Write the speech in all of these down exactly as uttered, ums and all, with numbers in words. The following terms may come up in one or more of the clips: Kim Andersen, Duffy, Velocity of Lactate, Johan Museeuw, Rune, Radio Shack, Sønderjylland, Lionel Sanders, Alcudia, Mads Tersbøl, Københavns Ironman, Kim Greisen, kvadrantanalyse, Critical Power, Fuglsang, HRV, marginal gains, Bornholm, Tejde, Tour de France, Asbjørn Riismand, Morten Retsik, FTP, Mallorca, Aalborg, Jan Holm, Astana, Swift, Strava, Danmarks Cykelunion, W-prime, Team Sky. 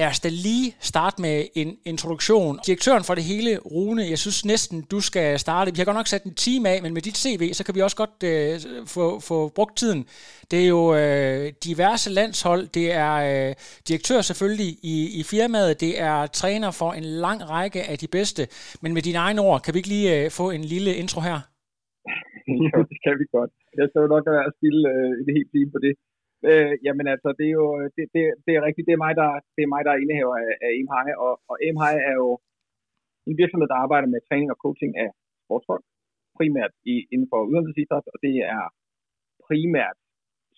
Lad os da lige starte med en introduktion. Direktøren for det hele, Rune, jeg synes næsten, du skal starte. Vi har godt nok sat en time af, men med dit C V, så kan vi også godt øh, få, få brugt tiden. Det er jo øh, diverse landshold, det er øh, direktør selvfølgelig i, i firmaet, det er træner for en lang række af de bedste. Men med dine egne ord, kan vi ikke lige øh, få en lille intro her? Jo, det kan vi godt. Jeg skal jo nok være at stille øh, en hel time på det. Øh, jamen altså, det er jo, det, det, det er rigtigt, det er mig, der, det er mig, der er indehaver af, af A M H, og, og A M H er jo en virksomhed, der arbejder med træning og coaching af sportsfolk, primært i, inden for uddannelsesidræt, og det er primært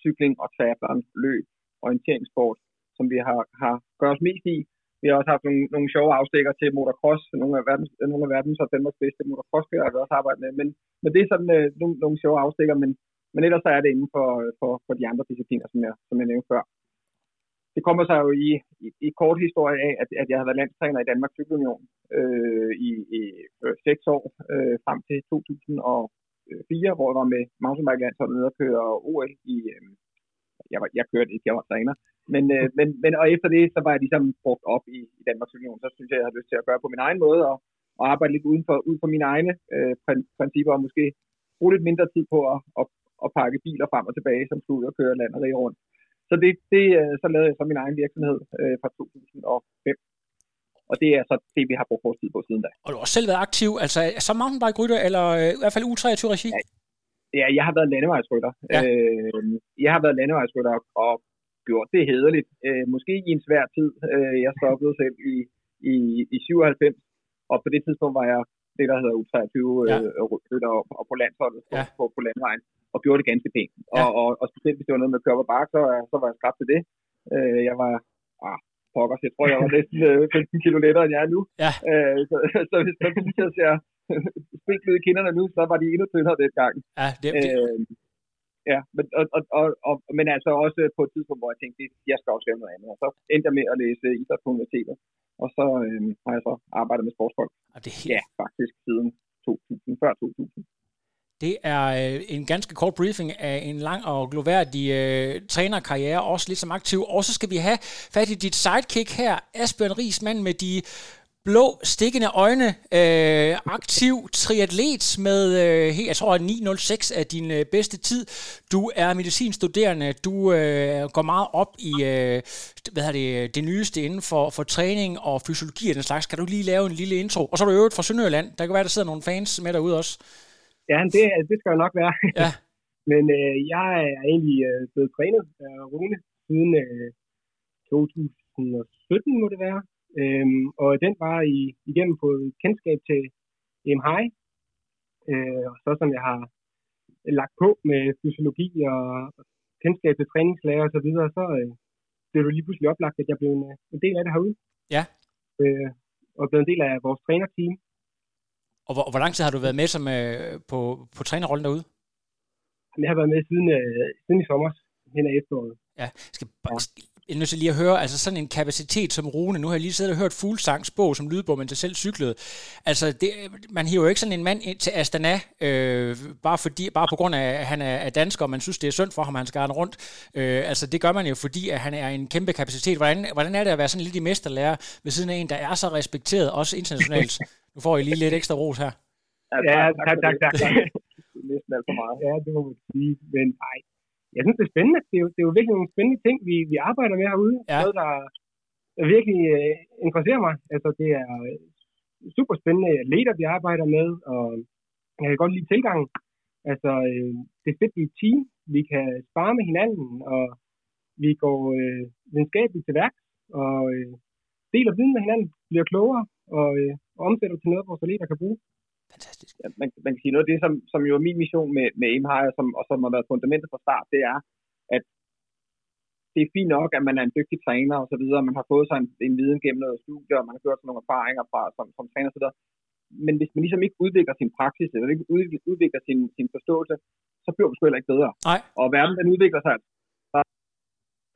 cykling og triathlon, løb, orienteringssport, som vi har, har gør os mest i. Vi har også haft nogle, nogle sjove afstikker til motocross, nogle af verdens, nogle af verdens og Danmarks bedste motocrosskører har vi også arbejdet med, men, men det er sådan øh, nogle, nogle sjove afstikker, men Men ellers så er det inden for, for, for de andre discipliner, som jeg, som jeg nævnte før. Det kommer sig jo i, i, i kort historie af, at, at jeg har været landstræner i Danmarks Cykelunion øh, i, i øh, seks år, øh, frem til to tusind og fire, hvor jeg var med Marlsonberg landsholdet nede og køre O L i... Øh, jeg, var, jeg kørte ikke, jeg var træner. Men, øh, men, men, og efter det, så var jeg ligesom brugt op i, i Danmarks Cykelunion. Så synes jeg, jeg havde lyst til at gøre på min egen måde, og, og arbejde lidt uden for, ud for mine egne øh, principper, og måske bruge lidt mindre tid på at... at og pakke biler frem og tilbage, som skulle ud og køre land og rige rundt. Så, det, det, så lavede jeg så min egen virksomhed øh, fra to tusind og fem. Og det er så det, vi har brugt vores tid på siden da. Og du har også selv været aktiv, altså som mountainbike-rytter, eller øh, i hvert fald U treogtyve-regi? Ja, ja, jeg har været landevejsrytter. Ja. Øh, jeg har været landevejsrytter og, og gjort det hæderligt. Øh, måske i en svær tid. Øh, jeg stoppede selv i, i, i syvoghalvfems, og på det tidspunkt var jeg det, der hedder U treogtyve-rytter, ja. øh, og på landsholdet, ja. på, på landvejen. Og gjorde det ganske pænt. Ja. Og, og, og specielt hvis det var noget med at køre op ad bakke, så, så var jeg skrab til det. Øh, jeg var, ah, pokkers, jeg tror, jeg var næsten femten kilo lettere, end jeg er nu. Ja. Øh, så, så hvis man synes, jeg spik ud i kinderne nu, så var de endnu tyndere den gang. Ja, det, det. Øh, ja men, og, og, og, og, men altså også på et tidspunkt, hvor jeg tænkte, jeg skal også lave noget andet. Og så endte jeg med at læse idræt på universitetet, og så øh, har jeg så arbejdet med sportsfolk. Og det helt... Ja, faktisk siden to tusind, før to tusind. Det er øh, en ganske kort briefing af en lang og gloværdig øh, trænerkarriere, også lidt som aktiv. Og så skal vi have fat i dit sidekick her, Asbjørn Riismand med de blå, stikkende øjne, øh, aktiv triatlet med, øh, jeg tror, ni nul seks er din øh, bedste tid. Du er medicinstuderende, du øh, går meget op i øh, hvad er det, det nyeste inden for, for træning og fysiologi og den slags. Kan du lige lave en lille intro? Og så er du øvrigt fra Sønderjylland, der kan være, der sidder nogle fans med derude også. Ja, det, det skal jo nok være. Ja. Men øh, jeg er egentlig øh, blevet trænet af Rune siden øh, to tusind og sytten, må det være. Øhm, og den var i, igennem fået kendskab til A M H. Øh, og så som jeg har lagt på med fysiologi og kendskab til træningslærer og så videre, så øh, blev det lige pludselig oplagt, at jeg blev en, en del af det herude. Ja. Øh, og blev en del af vores trænerteam. Og hvor, hvor lang tid har du været med som, øh, på, på trænerrollen derude? Jeg har været med siden, øh, siden i sommer, hen ad efteråret. Ja, skal bare, jeg er nødt til lige at høre, altså sådan en kapacitet som Rune, nu har jeg lige siddet og hørt Fuglsangs bog som lydbog, men til selv cyklede. Altså, det, man hiver jo ikke sådan en mand ind til Astana, øh, bare, fordi, bare på grund af, at han er dansker, og man synes, det er synd for ham, at han skal rende rundt. Øh, altså, det gør man jo, fordi at han er en kæmpe kapacitet. Hvordan, hvordan er det at være sådan lidt i mesterlærer ved siden af en, der er så respekteret, også internationalt? Nu får I lige lidt ekstra ros her. Ja, tak, tak, tak. Det er næsten alt for meget. Ja, det må man sige. Men nej, jeg synes, det er spændende. Det er jo, det er jo virkelig nogle spændende ting, vi, vi arbejder med herude. Ja. Noget, der, der virkelig øh, interesserer mig. Altså, det er super spændende atleter, vi arbejder med, og jeg kan godt lide tilgangen. Altså, øh, det er fedt, vi er et team. Vi kan spare med hinanden, og vi går øh, videnskabeligt til værk, og øh, deler viden med hinanden, bliver klogere, og... Øh, og omsætter til noget, vores atleter kan bruge. Fantastisk. Ja, man, man kan sige noget af det, som, som jo er min mission med, med A M H, og som, og som har været fundamentet fra start, det er, at det er fint nok, at man er en dygtig træner og så videre, man har fået sig en, en viden gennem noget studie, og man har gjort sig nogle erfaringer fra som, som træner og så videre. Men hvis man ligesom ikke udvikler sin praksis, eller ikke udvikler sin, sin forståelse, så bliver man sgu heller ikke bedre. Nej. Og verden, den udvikler sig,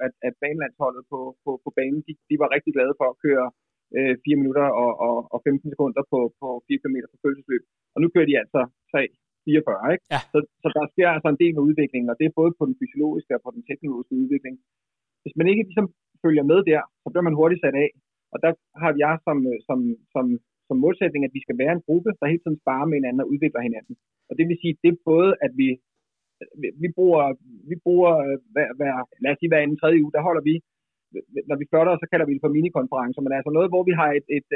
at, at banelandsholdet på, på, på banen, de, de var rigtig glade for at køre øh, fire minutter og, og, og femten sekunder på, på fire kilometer forfølgelsesløb. Og nu kører de altså tre fireogfyrre, ikke? Ja. Så, så der sker altså en del med udviklingen, og det er både på den fysiologiske og på den teknologiske udvikling. Hvis man ikke ligesom følger med der, så bliver man hurtigt sat af. Og der har vi jeg som, som, som, som målsætning, at vi skal være en gruppe, der hele tiden sparer med hinanden og udvikler hinanden. Og det vil sige, det er både, at vi, vi bruger, vi bruger hver, hver, lad os sige, hver anden tredje uge, der holder vi, når vi spørger, så kalder vi det for minikonferencer, men altså noget, hvor vi har et... et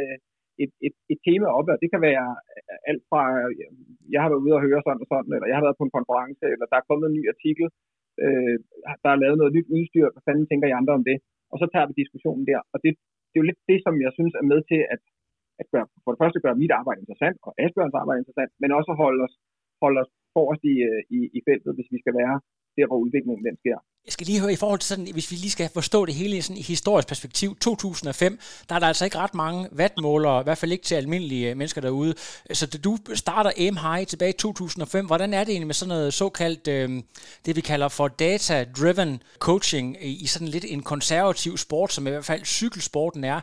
Et, et, et tema op, og det kan være alt fra, jeg har været ude og høre sådan og sådan, eller jeg har været på en konference, eller der er kommet en ny artikel, øh, der er lavet noget nyt udstyr, hvad fanden tænker I andre om det? Og så tager vi diskussionen der, og det, det er jo lidt det, som jeg synes er med til at, at gøre, for det første gøre mit arbejde interessant, og Asbjørns arbejde interessant, men også holde os, holde os forrest i, i, i feltet, hvis vi skal være der, hvor udviklingen den sker. Jeg skal lige høre i forhold til sådan, hvis vi lige skal forstå det hele sådan, i historisk perspektiv, to tusind og fem, der er der altså ikke ret mange wattmålere, i hvert fald ikke til almindelige mennesker derude. Så da du starter A M H tilbage i to tusind og fem, hvordan er det egentlig med sådan noget såkaldt, øh, det vi kalder for data-driven coaching, i sådan lidt en konservativ sport, som i hvert fald cykelsporten er?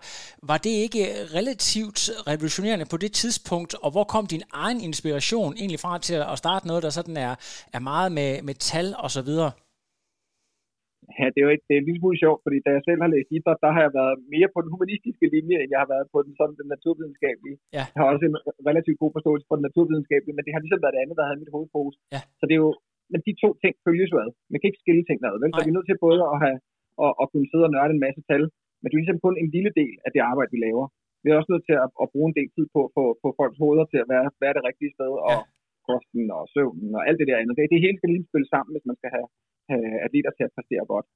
Var det ikke relativt revolutionerende på det tidspunkt, og hvor kom din egen inspiration egentlig fra til at starte noget, der sådan er, er meget med, med tal og så videre? Ja, det er jo et, det er en lille smule sjovt, fordi da jeg selv har læst idræt, der har jeg været mere på den humanistiske linje, end jeg har været på den, sådan, den naturvidenskabelige. Ja. Jeg har også en relativt god forståelse for den naturvidenskabelige, men det har ligesom været det andet, der havde mit hovedfokus. Ja. Så det er jo, men de to ting følges jo ad. Man kan ikke skille ting ad, vel? Så vi er nødt til både at, have, at, at kunne sidde og nørde en masse tal, men det er ligesom kun en lille del af det arbejde, vi laver. Vi er også nødt til at, at bruge en del tid på at få, få folks hoveder til at være, være det rigtige sted, og ja. Kosten og søvnen og alt det der andet. Det hele skal lige spille sammen, hvis man skal have atleter til at præstere godt.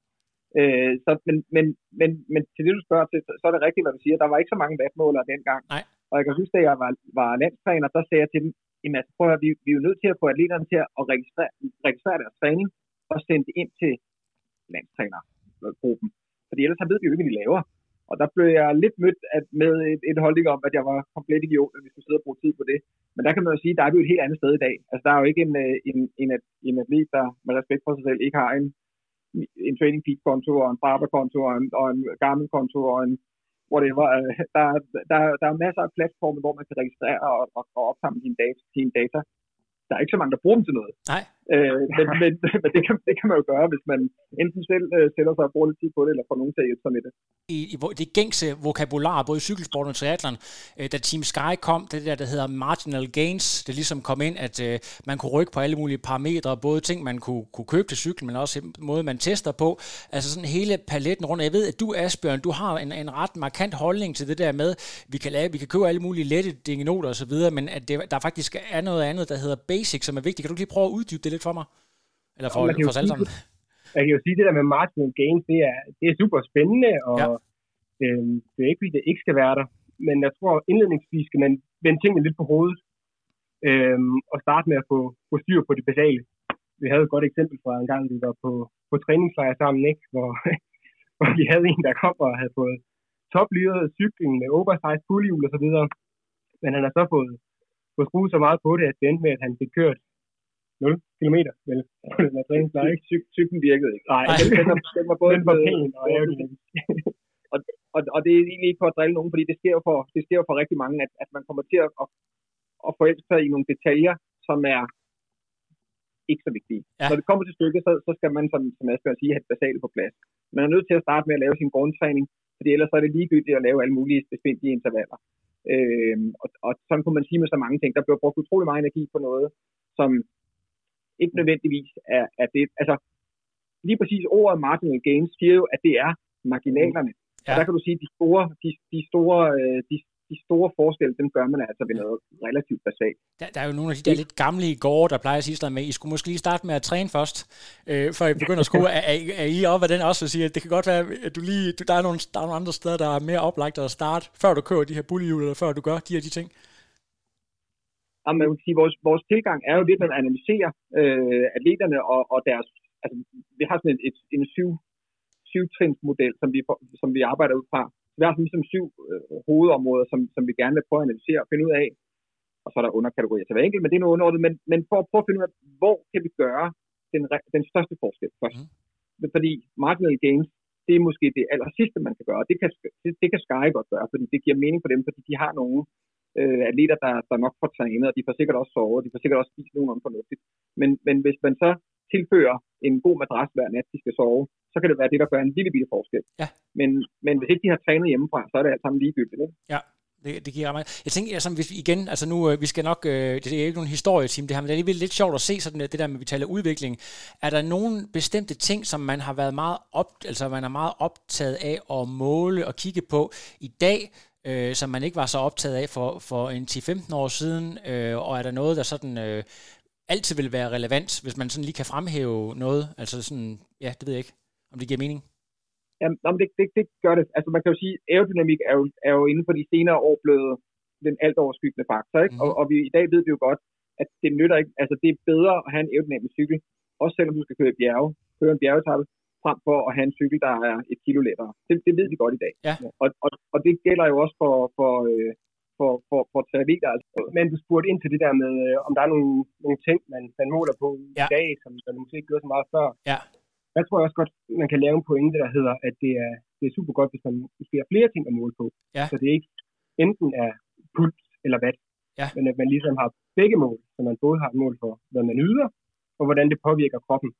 Øh, så, men, men, men, men til det, du spørger til, så er det rigtigt, hvad du siger. Der var ikke så mange wattmålere dengang. Nej. Og jeg kan huske, da jeg var, var landstræner, der sagde jeg til dem, jamen prøv at høre, vi, vi er jo nødt til at få atleterne til at registrere, registrere deres træning og sende det ind til landstrænergruppen. Fordi ellers så ved vi jo ikke, hvad de laver. Og der blev jeg lidt mødt at, med et, et holdning om, at jeg var komplet idiot, at vi skulle sidde og bruge tid på det. Men der kan man jo sige, at der er jo et helt andet sted i dag. Altså, der er jo ikke en, en, en, en atlet, der med respekt for sig selv ikke har en, en Training Peak-konto, og en Strava-konto, og en, og en Garmin-konto, og en whatever. Der, der, der er masser af platforme, hvor man kan registrere og, og, og opsamle sine data, sine data. Der er ikke så mange, der bruger dem til noget. Nej. Øh, men men, men det, kan, det kan man jo gøre, hvis man enten selv øh, sætter sig og bruger lidt tid på det, eller får nogen til at hjælpe sig med det. I, i det gængse vokabular, både i cykelsport og triathlon, øh, da Team Sky kom, det der, der hedder marginal gains, det ligesom kom ind, at øh, man kunne rykke på alle mulige parametre, både ting, man kunne, kunne købe til cykel, men også måde, man tester på. Altså sådan hele paletten rundt. Jeg ved, at du, Asbjørn, du har en, en ret markant holdning til det der med, vi kan, lave, vi kan købe alle mulige lette dingenoter og så videre, men at det, der faktisk er noget andet, der hedder basic, som er vigtigt. Kan du lige prøve at uddybe det lidt for mig? Eller for, for os alle sammen? Jeg kan jo sige, det der med marginal gains, det er, det er super spændende, og ja. øh, det er ikke, fordi det ikke skal være der. Men jeg tror, at indledningsvis skal man vende tingene lidt på hovedet, øh, og starte med at få, få styr på det basale. Vi havde et godt eksempel fra en gang, vi var på, på træningslejr sammen, ikke? Hvor, hvor vi havde en, der kom og havde fået toplyret cykling med oversize fuldhjul og så videre. Men han har så fået, fået skruet så meget på det, at det endte med, at han fik kørt nul kilometer, vel? Den er træningslejr, ikke? Cyk- cyklen virkede ikke. Nej, den, den, den var både den var pæn og ærgerlig. og, og, og det er egentlig ikke for at drille nogen, fordi det sker jo for, det sker jo for rigtig mange, at, at man kommer til at, at, at forelske sig i nogle detaljer, som er ikke så vigtige. Ja. Når det kommer til stykket, så, så skal man, som, som Asbjørn siger, have det basale på plads. Man er nødt til at starte med at lave sin grundtræning, fordi ellers så er det ligegyldigt at lave alle mulige besvindelige intervaller. Øh, og, og sådan kunne man sige med så mange ting. Der bliver brugt utrolig meget energi på noget, som ikke nødvendigvis er, er det. Altså, lige præcis ordet marginal gains siger jo, at det er marginalerne. Ja. Og der kan du sige, at de store, de, de store, de, de store forskelle, dem gør man altså ved noget relativt basalt. Der, der er jo nogle af de der lidt gamle i går, der plejer at sige sådan med, I skulle måske lige starte med at træne først, øh, før I begynder at skrue. er, er, er I oppe af den også at sige, at det kan godt være, at du lige, du, der, er nogle, der er nogle andre steder, der er mere oplagt at starte, før du kører de her bullehjul, eller før du gør de her de ting? Og man kan sige, at vores, vores tilgang er jo lidt, at analysere øh, atleterne og, og deres... Altså, vi har sådan et, et, en syv, syvtrinsmodel, som vi, som vi arbejder ud fra. Vi har ligesom syv øh, hovedområder, som, som vi gerne vil prøve at analysere og finde ud af. Og så er der underkategorier til hver enkelt, men det er noget underordnet. Men, men for at prøve at finde ud af, hvor kan vi gøre den, den største forskel først? Mm. Fordi marginal gains, det er måske det aller sidste, man kan gøre. Det kan, det, det kan Sky godt gøre, fordi det giver mening for dem, fordi de har nogle øh, atleter, der, der nok får trænet, og de får sikkert også sovet, og de får sikkert også spist nogenlunde fornuftigt. Men, men hvis man så tilfører en god madras hver nat, de skal sove, så kan det være det, der gør en lille bitte forskel. Ja. Men, men hvis ikke de har trænet hjemmefra, så er det alt sammen ligegyldigt. Ikke? Ja, det, det giver mig. Jeg tænker, altså, hvis vi igen, altså nu, vi skal nok, øh, det er ikke nogen historie-team, det her, men det er lidt sjovt at se sådan det der med, vi taler udvikling. Er der nogle bestemte ting, som man har været meget op, altså man er meget optaget af at måle og kigge på i dag, øh, som man ikke var så optaget af for, for en ti til femten år siden, øh, og er der noget, der sådan øh, altid vil være relevant, hvis man sådan lige kan fremhæve noget, altså sådan, ja, det ved jeg ikke. Om det giver mening? Jamen, det, det, det gør det. Altså, man kan jo sige, at aerodynamik er jo, er jo inden for de senere år blevet den altoverskyggende faktor, ikke? Mm. Og, og vi i dag ved vi jo godt, at det nytter ikke. Altså, det er bedre at have en aerodynamisk cykel, også selvom du skal køre i bjerge, køre en bjergetappe, frem for at have en cykel, der er et kilo lettere. Det, det ved vi godt i dag. Ja. Og, og, og det gælder jo også for, for, for, for, for triatleter. Altså. Men du spurgte ind til det der med, om der er nogle, nogle ting, man, man måler på ja. i dag, som man måske ikke gjorde så meget før. Ja. Jeg tror også godt, man kan lave en pointe, der hedder, at det er, det er super godt, hvis man har flere ting at måle på. Ja. Så det er ikke enten er puls eller watt, ja. men at man ligesom har begge mål, så man både har et mål for, hvad man yder, og hvordan det påvirker kroppen,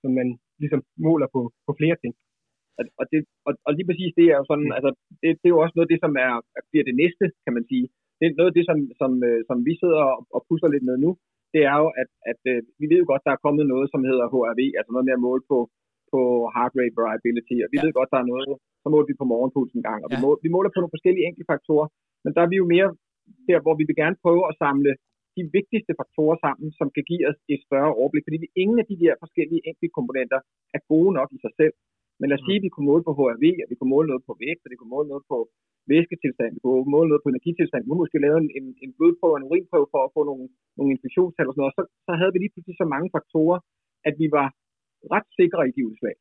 så man ligesom måler på, på flere ting. Og, og, det, og, og lige præcis det er jo sådan, altså det, det er jo også noget af det, som er, bliver det næste, kan man sige. Det er noget af det, som, som, som vi sidder og, og pusler lidt med nu. Det er jo, at, at, at vi ved jo godt, der er kommet noget, som hedder H R V, altså noget med at måle på, på heart rate variability, og vi ja. ved godt, der er noget, så måler vi på morgenpuls en gang, og ja. vi, måler, vi måler på nogle forskellige enkelte faktorer, men der er vi jo mere der, hvor vi vil gerne prøve at samle de vigtigste faktorer sammen, som kan give os et større overblik, fordi vi, ingen af de der forskellige enkelte komponenter er gode nok i sig selv, men lad os sige, at vi kunne måle på H R V, at vi kunne måle noget på vægt, at vi kunne måle noget på væsketilstand, vi kunne måle noget på energitilstand, vi kunne måske lave en, en blodprøve og en urinprøve for at få nogle, nogle infektionstal og sådan noget, og så, så havde vi lige pludselig så mange faktorer, at vi var ret sikre i de udslag.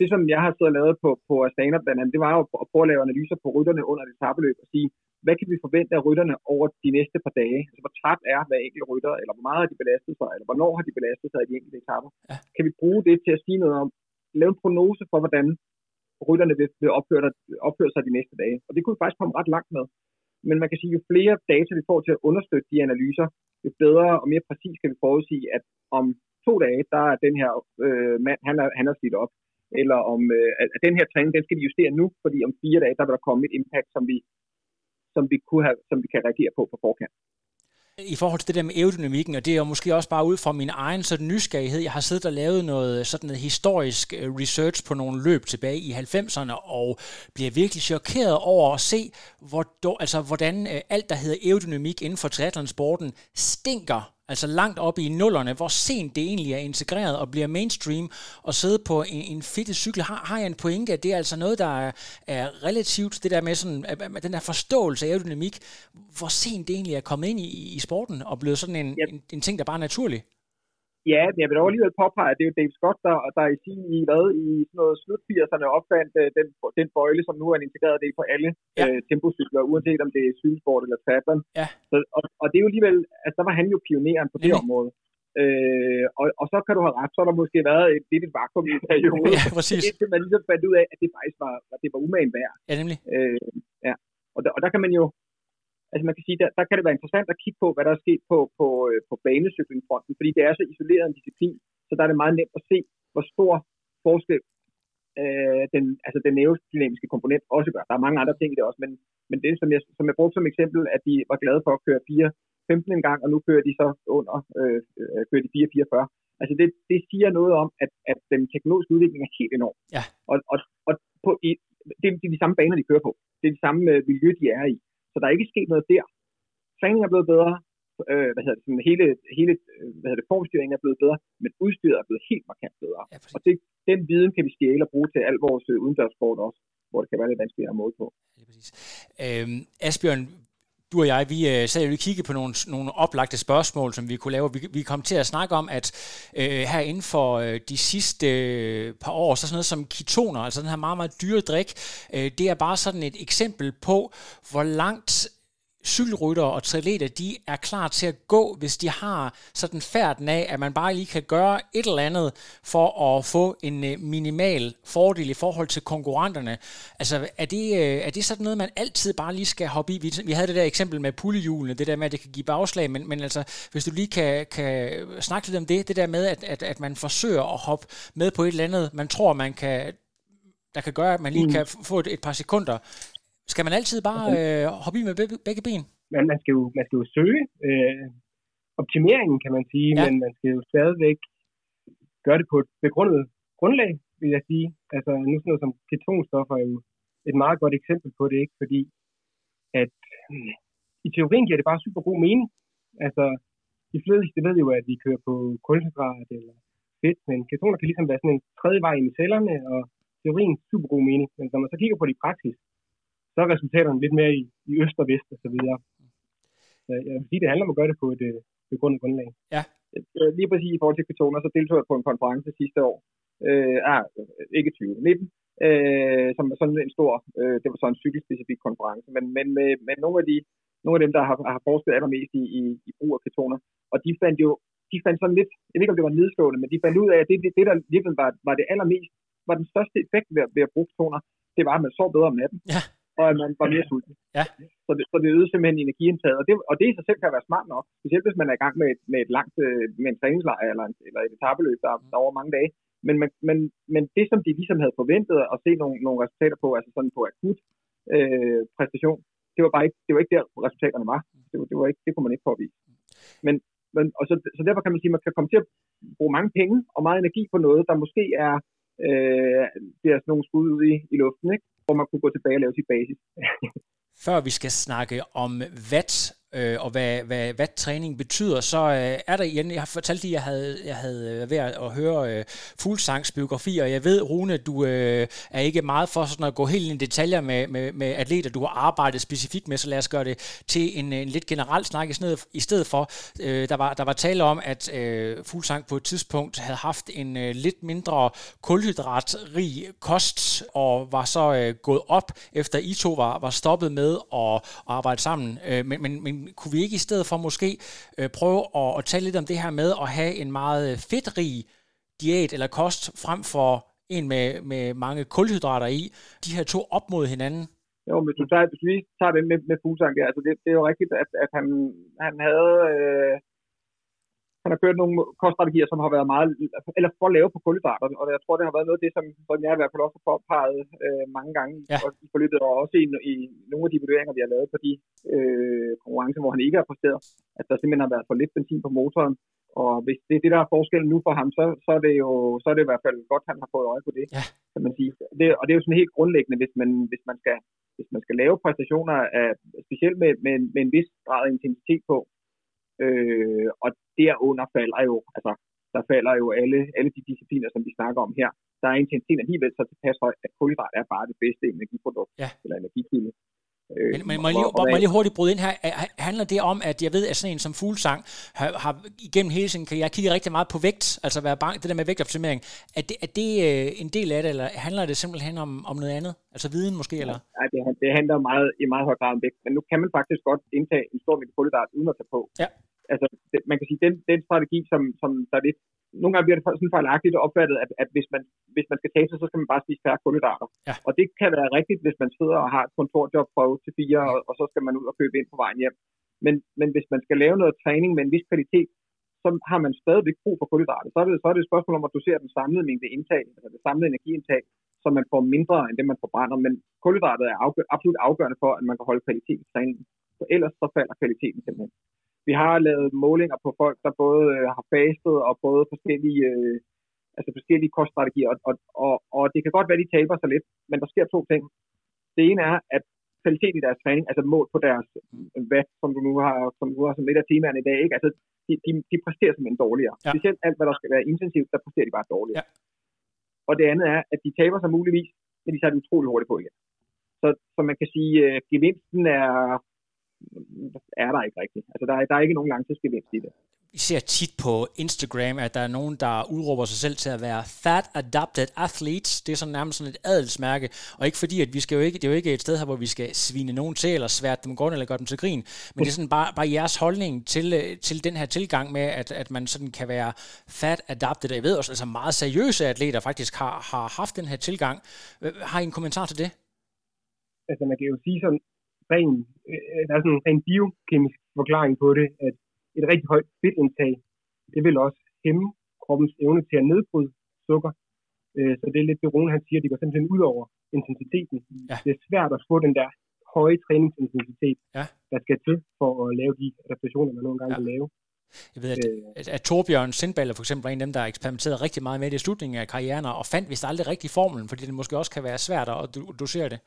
Det, som jeg har siddet og lavet på, på Astana, blandt andet, det var jo at prøve at lave analyser på rytterne under et etapeløb og sige, hvad kan vi forvente af rytterne over de næste par dage? Altså, hvor træt er hver enkelt rytter, eller hvor meget har de belastet sig, eller hvornår har de belastet sig i de enkelte etaper? Ja. Kan vi bruge det til at sige noget om, lave en prognose for, hvordan rytterne vil opføre, opføre sig de næste dage. Og det kunne vi faktisk komme ret langt med. Men man kan sige, jo flere data vi får til at understøtte de analyser, jo bedre og mere præcis kan vi forudsige, at om to dage, der er den her øh, mand, han er, han er slidt op. Eller om øh, at den her træning, den skal vi justere nu, fordi om fire dage, der vil der komme et impact, som vi, som vi, kunne have, som vi kan reagere på på forkant. I forhold til det der med aerodynamikken, og det er jo måske også bare ud fra min egen sådan nysgerrighed, jeg har siddet og lavet noget sådan noget historisk research på nogle løb tilbage i halvfemserne, og bliver virkelig chokeret over at se, hvor, altså, hvordan alt, der hedder aerodynamik inden for triathlonsporten, stinker. Altså langt op i nullerne, hvor sent det egentlig er integreret og bliver mainstream, og sidde på en, en fedtet cykel. Har, har jeg en pointe, at det er altså noget, der er, er relativt, det der med sådan, at den der forståelse af aerodynamik, hvor sent det egentlig er kommet ind i, i sporten, og blevet sådan en, ja. en, en ting, der bare er naturlig? Ja, men jeg vil dog alligevel påpege, at det er jo Dave Scott, der, der i sin i hvad, i sådan noget slut-firserne opfandt den, den bøjle, som nu er en integreret del for alle ja. øh, tempocykler, uanset om det er cykelsport eller triathlon. Ja. Og, og det er jo alligevel, altså der var han jo pioneren på det ja. område. Øh, og, og så kan du have ret, så har der måske været et lidt et vakuum i en periode. Ja, præcis. Indtil man ligesom fandt ud af, at det faktisk var, at det var umagen værd. Ja, nemlig. Øh, ja. Og, der, og der kan man jo, altså man kan sige, der, der kan det være interessant at kigge på, hvad der er sket på, på, på banecyklingfronten, fordi det er så isoleret en disciplin, så der er det meget nemt at se, hvor stor forskel øh, den, altså den aerodynamiske komponent også gør. Der er mange andre ting i det også, men, men det, som jeg, som jeg brugte som eksempel, at de var glade for at køre fire femten en gang, og nu kører de så under, øh, kører de fire fireogfyrre. Altså det, det siger noget om, at, at den teknologiske udvikling er helt enorm. Ja. Og, og, og på, i, det, det er de samme baner, de kører på. Det er de samme øh, miljø, de er i. Så der er ikke sket noget der. Træningen er blevet bedre, øh, hvad hedder det, sådan hele, hele hvad hedder det, formstyringen er blevet bedre, men udstyret er blevet helt markant bedre. Ja, og det, den viden kan vi stjæle og bruge til al vores udendørssport også, hvor det kan være lidt vanskeligere at måle på. Ja, præcis. Øhm, Asbjørn, du og jeg, vi sad jo og kiggede på nogle, nogle oplagte spørgsmål, som vi kunne lave. Vi, vi kom til at snakke om, at øh, her inden for øh, de sidste øh, par år, så sådan noget som ketoner, altså den her meget, meget dyre drik, øh, det er bare sådan et eksempel på, hvor langt cykelryttere og triatleter, de er klar til at gå, hvis de har sådan færden af, at man bare lige kan gøre et eller andet for at få en minimal fordel i forhold til konkurrenterne. Altså, er det, er det sådan noget, man altid bare lige skal hoppe i? Vi, vi havde det der eksempel med pullehjulene, det der med, at det kan give bagslag, men, men altså, hvis du lige kan, kan snakke lidt om det, det der med, at, at, at man forsøger at hoppe med på et eller andet, man tror, man kan, der kan gøre, at man lige mm. kan få et, et par sekunder. Skal man altid bare øh, hoppe i med begge ben? Men man skal jo, man skal jo søge øh, optimeringen, kan man sige, ja. Men man skal jo stadigvæk gøre det på et begrundet grundlag, vil jeg sige. Altså nu sådan noget som ketonstoffer er jo et meget godt eksempel på det, ikke? Fordi at øh, i teorien giver det bare super god mening. Altså de fleste ved jo, at vi kører på kulhydrat eller fedt, men ketoner kan ligesom være sådan en tredje vej ind i cellerne, og teorien er super god mening. Men når man så kigger på det i praksis, så er resultaterne lidt mere i, i øst og vest og så videre. Så jeg vil sige, det handler om at gøre det på et begrundet grundlag. Ja. Lige præcis i forhold til ketoner, så deltog jeg på en konference sidste år. Øh, ah, ikke tyve nitten. Øh, som sådan en stor, øh, det var så en cykelspecifik konference, men, men, med, men nogle, af de, nogle af dem, der har, har forsket allermest i, i, i brug af ketoner, og de fandt jo, de fandt sådan lidt, jeg ved ikke om det var nedslående, men de fandt ud af, at det, det, det der virkelig var, var det allermest, var den største effekt ved, ved at bruge ketoner, det var, at man sov bedre om natten. Ja. Og at man var mere sulten. Ja. Så, det, så det øgede simpelthen energiindtaget. Og det, og det i sig selv kan være smart nok. Specielt hvis man er i gang med et, med et langt med en træningslejr eller, en, eller et etapeløb, der er over mange dage. Men, man, men, men det, som de ligesom havde forventet at se nogle, nogle resultater på, altså sådan på akut øh, præstation, det var bare ikke, det var ikke der resultaterne var. Det, var, det, var ikke, det kunne man ikke påvise. Men, men, og så, så derfor kan man sige, at man kan komme til at bruge mange penge og meget energi på noget, der måske er, øh, det er sådan nogle skud ud i, i luften, ikke? Hvor man kunne gå tilbage og lave sit basis. Før vi skal snakke om watt, øh, og hvad, hvad watt-træning betyder, så øh, er der igen, jeg har fortalt lige, jeg havde, jeg havde været at høre øh, Fuglsangs biografi, og jeg ved, Rune, du øh, er ikke meget for sådan at gå helt ind i detaljer med, med, med atleter, du har arbejdet specifikt med, så lad os gøre det til en, en lidt generel snak i stedet for. Øh, der, var, der var tale om, at øh, Fuglsang på et tidspunkt havde haft en øh, lidt mindre kulhydratrig kost, og var så øh, gået op, efter I to var, var stoppet med at, at arbejde sammen, øh, men, men, men kunne vi ikke i stedet for måske øh, prøve at, at tale lidt om det her med at have en meget fedtrig diæt eller kost frem for en med, med mange kulhydrater i, de her to op mod hinanden? Jo, men du tager, hvis vi tager det med, med Fuglsang, ja, altså det, det er jo rigtigt, at, at han, han havde øh, han har kørt nogle koststrategier, som har været meget, eller for lave på kulhydrater, og jeg tror, det har været noget af det, som, som jeg i hvert fald også har påpeget øh, mange gange ja. I forløbet, og også i, i nogle af de vurderinger, vi har lavet på de øh, konkurrencer, hvor han ikke har præsteret, at der simpelthen har været for lidt benzin på motoren, og hvis det er det, der er forskellen nu for ham, så, så er det jo så er det i hvert fald godt, han har fået øje på det, ja. Kan man sige. Det, og det er jo sådan helt grundlæggende, hvis man, hvis man, skal, hvis man skal lave præstationer, af, specielt med, med, med en vis grad af intensitet på, Øh, og derunder falder jo, altså der falder jo alle, alle de discipliner, som vi snakker om her. Der er intensiteten alligevel så tilpas høj, at kulhydrat er bare det bedste energiprodukt ja. Eller energikilde. Øh, men, men må jeg lige, og, må jeg lige hurtigt bryde ind her. Handler det om, at jeg ved, at sådan en som Fuglsang har, har igennem hele tiden, jeg kigger rigtig meget på vægt, altså være bange, det der med vægtoptimering. Er det, er det en del af det, eller handler det simpelthen om, om noget andet? Altså viden måske, eller? Nej, ja, det, det handler meget, i meget høj grad om vægt, men nu kan man faktisk godt indtage en stor mængde kulhydrat uden at tage på. Ja. Altså, det, man kan sige, den, den strategi, som, som der er lidt... Nogle gange bliver det sådan fejlagtigt og opfattet, at, at hvis, man, hvis man skal tage sig, så skal man bare spise færre kulhydrater. Ja. Og det kan være rigtigt, hvis man sidder og har et kontorjob fra otte til fire, og, og så skal man ud og købe ind på vejen hjem. Men, men hvis man skal lave noget træning med en vis kvalitet, så har man stadigvæk brug for kulhydrater. Så er, det, så er det et spørgsmål om at dosere den samlede mængde indtag, altså det samlede energiindtag, så man får mindre end det, man forbrænder. Men kulhydrater er afgør, absolut afgørende for, at man kan holde kvalitet i træningen. For ellers så falder kvaliteten simpelthen. Vi har lavet målinger på folk, der både øh, har fastet og både forskellige, øh, altså forskellige koststrategier, og, og, og, og det kan godt være, de taber sig lidt, men der sker to ting. Det ene er, at kvalitet i deres træning, altså målt på deres hvad, som du nu har, som du har som lidt af temaerne i dag, ikke? Altså de, de, de præsterer simpelthen dårligere. Ja. Specielt alt, hvad der skal være intensivt, der præsterer de bare dårligere. Ja. Og det andet er, at de taber sig muligvis, men de tager det utroligt hurtigt på igen. Så, så man kan sige, øh, gevinsten er er der ikke rigtigt. Altså, der er, der er ikke nogen langtidsgevinst i det. Vi ser tit på Instagram, at der er nogen, der udråber sig selv til at være fat adapted athletes. Det er sådan nærmest sådan et adelsmærke, og ikke fordi, at vi skal jo ikke, det er jo ikke et sted her, hvor vi skal svine nogen til, eller svært dem godt, eller gøre dem til grin, men det er sådan bare, bare jeres holdning til, til den her tilgang med, at, at man sådan kan være fat adapted. Jeg ved også, altså meget seriøse atleter faktisk har, har haft den her tilgang. Har I en kommentar til det? Altså man kan jo sige sådan, ren, der er sådan en ren biokemisk forklaring på det, at et rigtig højt fedtindtag, det vil også hæmme kroppens evne til at nedbryde sukker. Så det er lidt det, Rune han siger, det går simpelthen ud over intensiteten. Ja. Det er svært at få den der høje træningsintensitet, ja, der skal til for at lave de adaptationer, man nogle gange vil ja. lave. Jeg ved, at, at, at Torbjørn Sindballer for eksempel var en af dem, der eksperimenterede rigtig meget med det i slutningen af karrieren, og fandt vist aldrig rigtig formlen, fordi det måske også kan være svært at dosere det.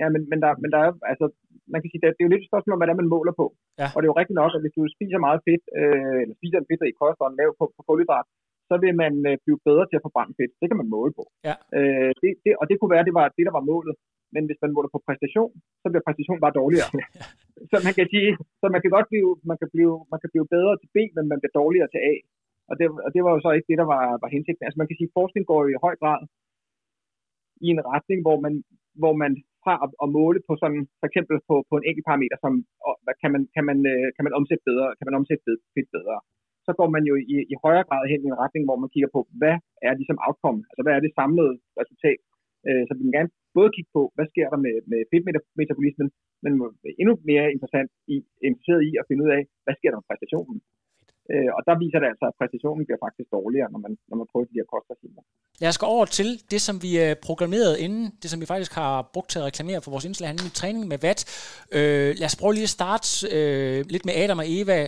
Ja, men, men, der, men der er altså, man kan sige, det er jo lidt et spørgsmål om, hvad man måler på. Ja. Og det er jo rigtigt nok, at hvis du spiser meget fedt, øh, eller spiser en fedtrig kost og en lav på, på kulhydrat, så vil man øh, blive bedre til at forbrænde fedt. Det kan man måle på. Ja. Øh, det, det, og det kunne være, at det var det, der var målet. Men hvis man måler på præstation, så bliver præstationen bare dårligere. Ja. Så man kan sige, så man kan godt blive, man kan blive, man kan blive bedre til B, men man bliver dårligere til A. Og det, og det var jo så ikke det, der var, var hensigten. Altså man kan sige, at forskning går i høj grad i en retning, hvor man, hvor man fra at måle på sådan, for eksempel på, på en enkelt parameter, som kan man, kan man, kan man omsætte bedre, kan man omsætte fedt bedre, så går man jo i, i højere grad hen i en retning, hvor man kigger på, hvad er ligesom outcome, altså hvad er det samlede resultat, så vi kan gerne både kigge på, hvad sker der med, med fedtmetabolismen, men endnu mere interessant i, interesseret i at finde ud af, hvad sker der med præstationen. Og der viser det altså, at præstationen bliver faktisk dårligere, når man, når man prøver de her kostregimer. Lad os gå over til det, som vi programmerede inden, det som vi faktisk har brugt til at reklamere for vores indslag handling i træning med watt. Øh, lad os prøve lige at starte øh, lidt med Adam og Eva.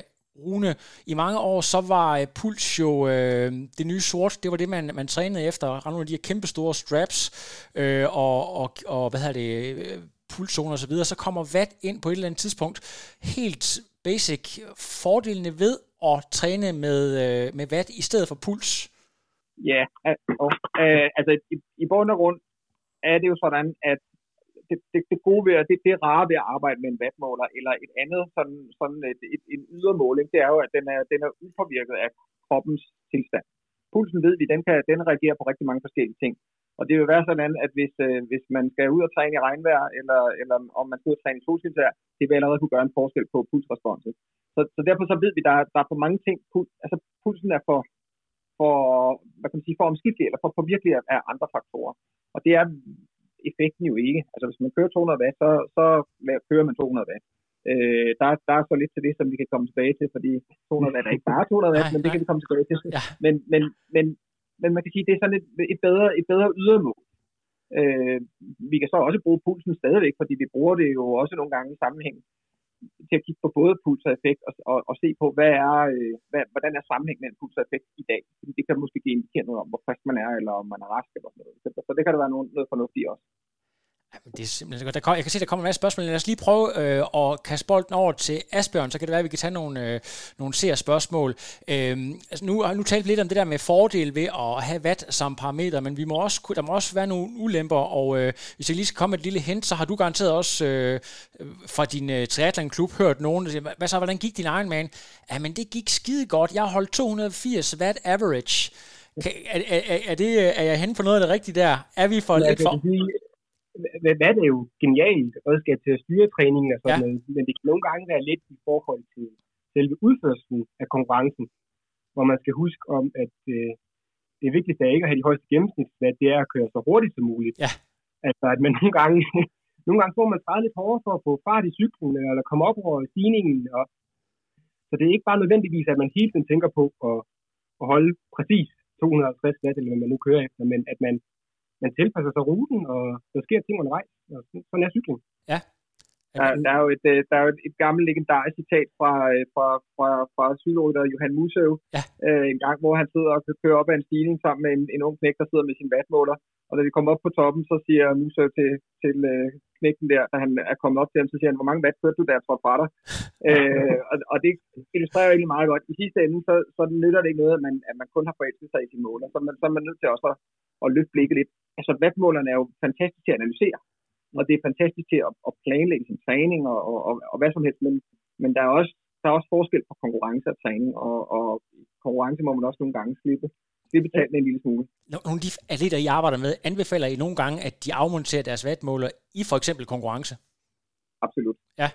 Rune, i mange år så var øh, puls jo øh, det nye sort, det var det, man, man trænede efter. Nogle af de her kæmpe store straps øh, og, og, og hvad hedder det, øh, pulszoner og så videre. Så kommer watt ind på et eller andet tidspunkt. Helt basic, fordelene ved og træne med, øh, med watt i stedet for puls? Ja, og, øh, altså i, i bund og grund er det jo sådan, at det, det, det gode ved, det, det rare ved at arbejde med en wattmåler eller et andet, sådan, sådan et, et, en ydermåling, det er jo, at den er, den er upåvirket af kroppens tilstand. Pulsen ved vi, den, kan, den reagerer på rigtig mange forskellige ting. Og det vil være sådan, at hvis, øh, hvis man skal ud og træne i regnvejr, eller, eller om man skal ud og træne i solskinsvejr, det vil allerede kunne gøre en forskel på pulsresponsen. Så, så derfor så ved vi, der der er for mange ting, puls, altså pulsen er for, for, hvad kan man sige, for omskiftelig, eller for påvirkelig af andre faktorer. Og det er effekten jo ikke. Altså hvis man kører to hundrede watt, så, så kører man to hundrede watt. Øh, der, der er så lidt til det, som vi kan komme tilbage til, fordi to hundrede watt er ikke bare to hundrede watt, men det kan vi komme tilbage til. Men, men, men, men man kan sige, det er sådan et, et bedre, et bedre ydermål. Øh, vi kan så også bruge pulsen stadigvæk, fordi vi bruger det jo også nogle gange i sammenhæng til at kigge på både puls og effekt og, og, og se på, hvad er, øh, hvad, hvordan er sammenhængen mellem puls og effekt i dag. Fordi det kan måske give indikere noget om, hvor frisk man er, eller om man er rask eller sådan noget. Så det kan der være noget, noget fornuftigt også. Jamen, det er simpelthen godt. Jeg kan se, der kommer en masse spørgsmål. Lad os lige prøve øh, at kaste bolden over til Asbjørn, så kan det være, at vi kan tage nogle, øh, nogle seerspørgsmål. Øh, altså nu, nu talte vi lidt om det der med fordel ved at have watt som parameter, men vi må også, der må også være nogle ulemper, og øh, hvis jeg lige skal komme med et lille hint, så har du garanteret også øh, fra din øh, triathlon-klub hørt nogen, der siger, hvad så, hvordan gik din Ironman? Jamen, det gik skide godt. Jeg holdt to hundrede og firs watt average. Kan, er, er, er, det, er jeg henne på noget af det rigtige der? Er vi for lidt for... Hvad er det jo genialt redskab til at styre træningen og sådan ja. noget, men det kan nogle gange være lidt i forhold til selve udførelsen af konkurrencen, hvor man skal huske om, at øh, det vigtigste er ikke at have de højeste gennemsnitswatt, det er at køre så hurtigt som muligt. Ja. Altså, at man nogle gange, nogle gange får man træde lidt hårdere for at få fart i cyklen, eller komme op over stigningen. Og, så det er ikke bare nødvendigvis, at man hele tiden tænker på at, at holde præcis to hundrede og halvtreds watt, eller hvad man nu kører efter, men at man man tilpasser sig ruten, og der sker ting undervejs. Og sådan er cykling. Ja. Der, der er jo et, der er et, et gammelt legendarisk citat fra, fra, fra, fra cykelrytter Johan Museeuw. Ja. Øh, en gang, hvor han sidder og kører op ad en stigning sammen med en, en ung knægt, der sidder med sin wattmåler. Og da de kommer op på toppen, så siger Museeuw til, til øh, knægten der, da han er kommet op til ham, så siger han, hvor mange watt kørte du der fra dig? øh, og, og det illustrerer egentlig meget godt. I sidste ende, så, så nytter det ikke noget, at man, at man kun har forelsket sig i sin måler. Så, man, så er man nødt til også at, at løfte blikket lidt. Altså, wattmålerne er jo fantastiske til at analysere. og det er fantastisk til at, at planlægge sin træning og, og, og, og hvad som helst. Men, men der er også der er også forskel på konkurrence og træning, og, og konkurrence må man også nogle gange slippe. Det betaler en lille smule. Nogle af de atleter, I arbejder med, anbefaler I nogle gange, at de afmonterer deres wattmåler i for eksempel konkurrence? Absolut. Ja.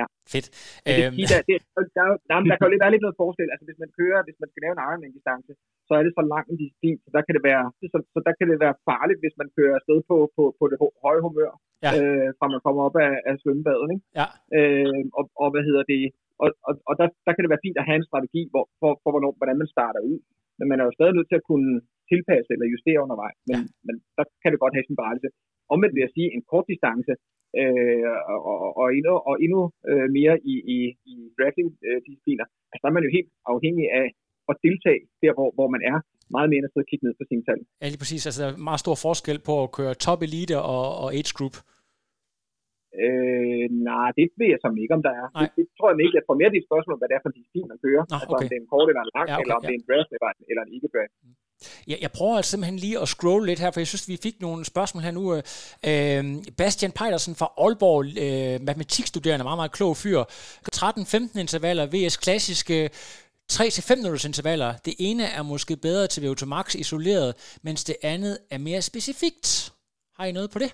Ja. Fedt. Det, det, der, det, der, der, der kan jo lidt, der er lidt noget forskel. Altså hvis man kører, hvis man skal lave en Ironman-distance, så er det så lang en distance, så der kan det være, så, så der kan det være farligt, hvis man kører afsted på på på det høje humør, ja. øh, fra man kommer op af, af svømmebadet, ikke? Ja. Øh, og, og hvad hedder det? Og og, og der, der kan det være fint at have en strategi hvor, for for hvornår, hvordan man starter ud, men man er jo stadig nødt til at kunne tilpasse eller justere undervejs. Men, ja. men der kan det godt have sin balance. Omvendt vil jeg sige en kort distance. Øh, og, og endnu, og endnu øh, mere i, i, i dragling-discipliner, øh, altså der er man jo helt afhængig af at deltage der, hvor, hvor man er, meget mere end at sidde og kigge ned på sine tal. Ja, lige præcis. Altså der er meget stor forskel på at køre top elite og, og age group. Øh, nej, det ved jeg som ikke, om der er. Det, det tror jeg ikke. Jeg tror mere, det er et spørgsmål om, hvad det er for en disciplin, man kører. Nå, okay. Altså om det er en kort eller en lang, ja, okay, eller om ja. det er en draft eller, eller en ikke-draft. Ja, jeg prøver altså simpelthen lige at scrolle lidt her, for jeg synes, vi fik nogle spørgsmål her nu. Øh, Bastian Pejdersen fra Aalborg, øh, matematikstuderende, meget, meget klog fyr. tretten femten intervaller, V S klassiske tre til fem minutters intervaller. Det ene er måske bedre til V O to max isoleret, mens det andet er mere specifikt. Har I noget på det?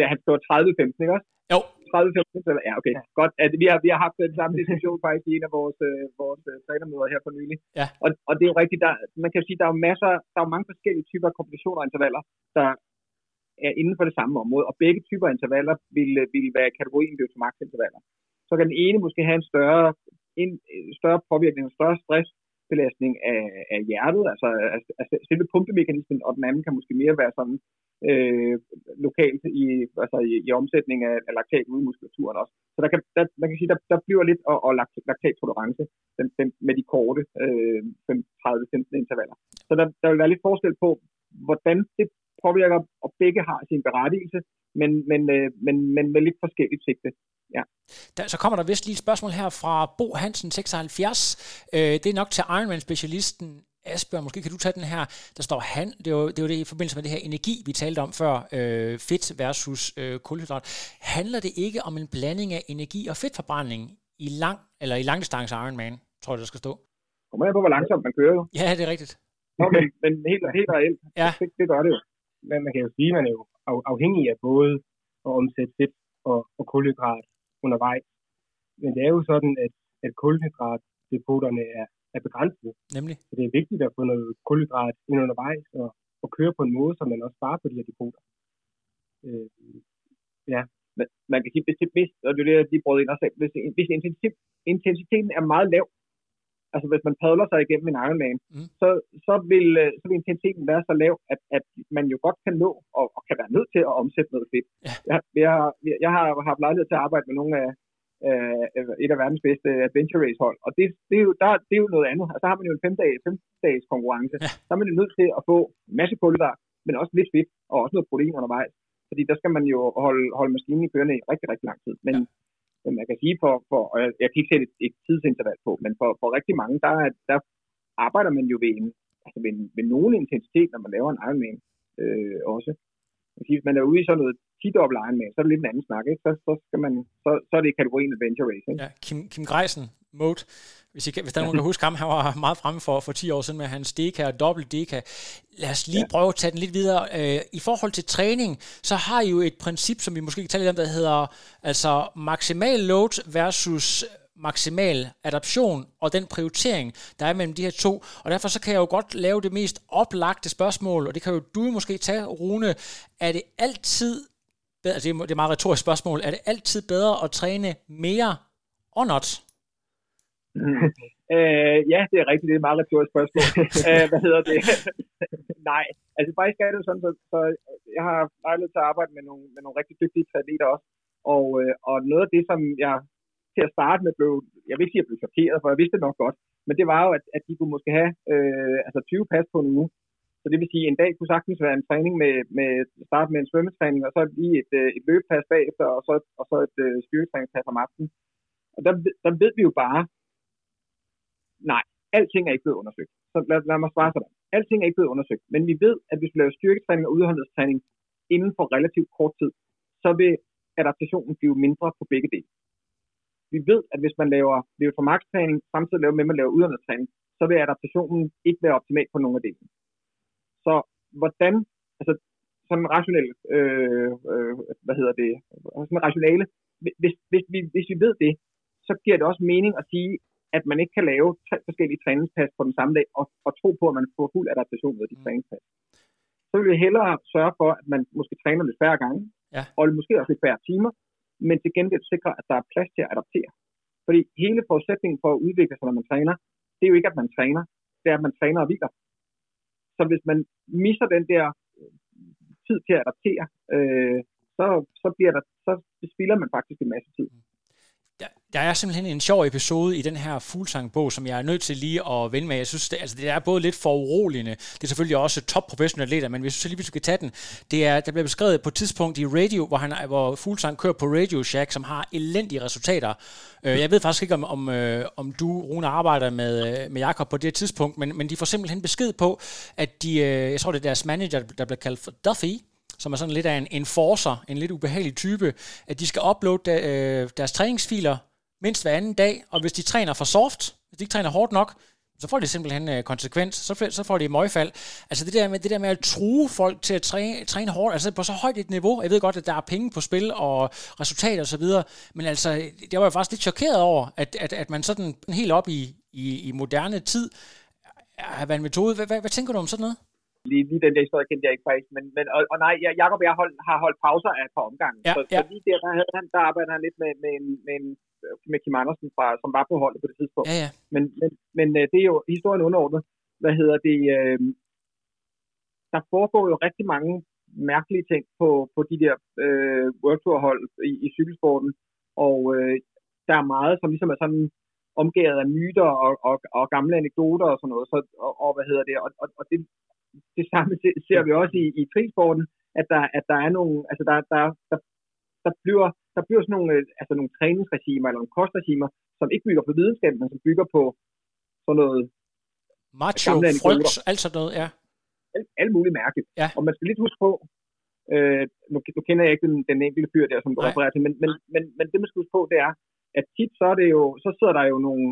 Ja, han står tredive femten, ikke også? Jo. tredive femten, ja, okay. Godt. At vi, har, vi har haft den samme diskussion faktisk i en af vores, øh, vores øh, trænermøder her for nylig. Ja. Og, og det er jo rigtigt, der, man kan jo sige, der er jo masser, der er jo mange forskellige typer af kompositioner og intervaller, der er inden for det samme område, og begge typer intervaller vil, vil være kategorien V O to max intervaller. Så kan den ene måske have en større, en, større påvirkning, en større stressbelastning af, af hjertet, altså af, af selve pumpemekanismen, og den anden kan måske mere være sådan, Øh, lokalt i, altså i, i omsætning af, af laktat ude i muskulaturen også. Så der kan, der, man kan sige, der, der bliver lidt og, og laktattolerance den, den, med de korte øh, tredive femten intervaller. Så der, der vil være lidt forskel på, hvordan det påvirker, og begge har sin berettigelse, men, men, øh, men, men med lidt forskelligt sigte. Ja. Der, så kommer der vist lige et spørgsmål her fra Bo Hansen, seksoghalvfjerds. Øh, det er nok til Ironman-specialisten Asbjørn, måske kan du tage den her, der står han, det er jo det, er jo det i forbindelse med det her energi, vi talte om før, øh, fedt versus øh, kulhydrat. Handler det ikke om en blanding af energi og fedtforbrænding i lang, eller i langdistance Ironman, tror jeg, der skal stå? Kommer jeg på, hvor langsomt man kører jo. Ja, det er rigtigt. Nå, men, men helt, helt reelt, ja. det, det gør det jo. Men man kan jo sige, at man er jo afhængig af både at omsætte fedt og, og kulhydrat undervejs. Men det er jo sådan, at, at kulhydratdepoterne er er begrænset. Nemlig. Så det er vigtigt at få noget kulhydrat ind undervejs og, og køre på en måde, så man også sparer på de her depoter. Øh, ja. Men, man kan sige, hvis det bedst, og det er det, jeg lige brød ind og sagde, hvis, hvis intensiv, intensiteten er meget lav, altså hvis man padler sig igennem en Ironman, mm. så, så, vil, så vil intensiteten være så lav, at, at man jo godt kan nå, og, og kan være nødt til at omsætte noget fedt. Ja. Jeg, jeg, har, jeg har haft lejlighed til at arbejde med nogle af et af verdens bedste adventure race hold, og det, det, er jo, der, det er jo noget andet, og så har man jo en fem-dages konkurrence, ja. Der er man jo nødt til at få en masse kulhydrat, men også lidt fedt, og også noget protein undervejs, fordi der skal man jo holde, holde maskinen i kørende i rigtig, rigtig lang tid, men, ja. men man kan sige, for, for og jeg, jeg kan ikke sætte et, et tidsinterval på, men for, for rigtig mange, der, der arbejder man jo ved, en, altså ved, en, ved nogen intensitet, når man laver en Ironman øh, også. Hvis man er ude i sådan noget ti-dobbelt Ironman, så er det lidt en anden snak, ikke? Så, så, skal man, så, så er det i kategorien adventure racing. Ja, Kim, Kim Greisen, mode. Hvis, I, hvis der er nogen, der husker ham, han var meget fremme for, for ti år siden med hans deka og dobbelt deka. Lad os lige ja. prøve at tage den lidt videre. I forhold til træning, så har I jo et princip, som vi måske kan tale lidt om, der hedder altså maksimal load versus maksimal adaption og den prioritering, der er mellem de her to. Og derfor så kan jeg jo godt lave det mest oplagte spørgsmål, og det kan jo du måske tage, Rune. Er det altid, altså det er et meget retorisk spørgsmål, er det altid bedre at træne mere or not? Mm. Øh, ja, det er rigtigt, det er et meget retorisk spørgsmål. Æh, hvad hedder det? Nej, altså faktisk er det sådan, så, så jeg har lejlighed til at arbejde med nogle, med nogle rigtig dygtige atleter også, og, øh, og noget af det, som jeg til at starte med blev, jeg vil ikke sige, at jeg blev chokeret, for jeg vidste det nok godt, men det var jo, at, at de kunne måske have øh, altså tyve pas på en uge. Så det vil sige, at en dag kunne sagtens være en træning med, med start med en svømmetræning, og så lige et, et løbepas bagefter, og så, og så et øh, styrketræningspas om aftenen. Og der, der ved vi jo bare, nej, alting er ikke blevet undersøgt. Så lad, lad mig svare sådan. Alting er ikke blevet undersøgt, men vi ved, at hvis vi laver styrketræning og udholdenhedstræning inden for relativt kort tid, så vil adaptationen blive mindre på begge dele. Vi ved, at hvis man laver V O to max-træning, samtidig med at man laver udholdenhedstræning, så vil adaptationen ikke være optimal på nogen af delene. Så hvordan, altså sådan en rationel, øh, øh, hvad hedder det, sådan en rationale, hvis, hvis, vi, hvis vi ved det, så giver det også mening at sige, at man ikke kan lave tre forskellige træningspas på den samme dag, og, og tro på, at man får fuld adaptation ved de mm. træningspas. Så vil vi hellere sørge for, at man måske træner lidt færre gange, ja. og måske også lidt færre timer, men til gengæld sikre, at der er plads til at adaptere. Fordi hele forudsætningen for at udvikle sig, når man træner, det er jo ikke, at man træner, det er, at man træner og hviler. Så hvis man misser den der tid til at adaptere, øh, så, så, bliver der, så spilder man faktisk en masse tid. Der er simpelthen en sjov episode i den her Fuglsang-bog, som jeg er nødt til lige at vende med. Jeg synes, det, altså, det er både lidt foruroligende, det er selvfølgelig også top-professionelle atleter, men jeg synes lige, vi skal tage den. Det er, der bliver beskrevet på et tidspunkt i radio, hvor, han, hvor Fuglsang kører på Radio Shack, som har elendige resultater. Jeg ved faktisk ikke, om, om, om du, Rune, arbejder med, med Jakob på det tidspunkt, men, men de får simpelthen besked på, at de, jeg tror, det er deres manager, der bliver kaldt for Duffy, som er sådan lidt af en enforcer, en lidt ubehagelig type, at de skal uploade der, øh, deres træningsfiler mindst hver anden dag, og hvis de træner for soft, hvis de ikke træner hårdt nok, så får de simpelthen øh, konsekvens, så, så får de møgfald. Altså det der, med, det der med at true folk til at træne, træne hårdt, altså på så højt et niveau, jeg ved godt, at der er penge på spil og resultater osv., men altså, det var jeg faktisk lidt chokeret over, at, at, at man sådan helt op i, i, i moderne tid har været en metode. Hvad, hvad, hvad tænker du om sådan noget? Lige, lige den der historie kendte jeg ikke faktisk, men, men og, og nej, Jakob og jeg hold, har holdt pauser af et par omgange, ja, så, ja. så lige der, der, der, der arbejder han lidt med, med, en, med, en, med Kim Andersen, fra, som var på holdet på det tidspunkt, ja, ja. Men, men, men det er jo historien underordnet, hvad hedder det, øh, der foregår jo rigtig mange mærkelige ting på, på de der øh, World Tour hold i, i cykelsporten, og øh, der er meget, som ligesom er sådan, omgået af myter og, og, og gamle anekdoter og sådan noget, så, og, og hvad hedder det, og, og, og det Det samme ser vi også i, i trisporten, at der, at der er nogle, altså der, der, der, der, bliver, der bliver sådan nogle, altså nogle træningsregimer eller nogle kostregimer, som ikke bygger på videnskab, men som bygger på sådan noget... Macho, frygt, alt sådan noget, ja. Alt, alt muligt mærkeligt. Ja. Og man skal lidt huske på, øh, nu, nu kender jeg ikke den, den enkelte fyr der, som du refererer til, men, men, men, men det man skal huske på, det er, at tit så er det jo, så sidder der jo nogle,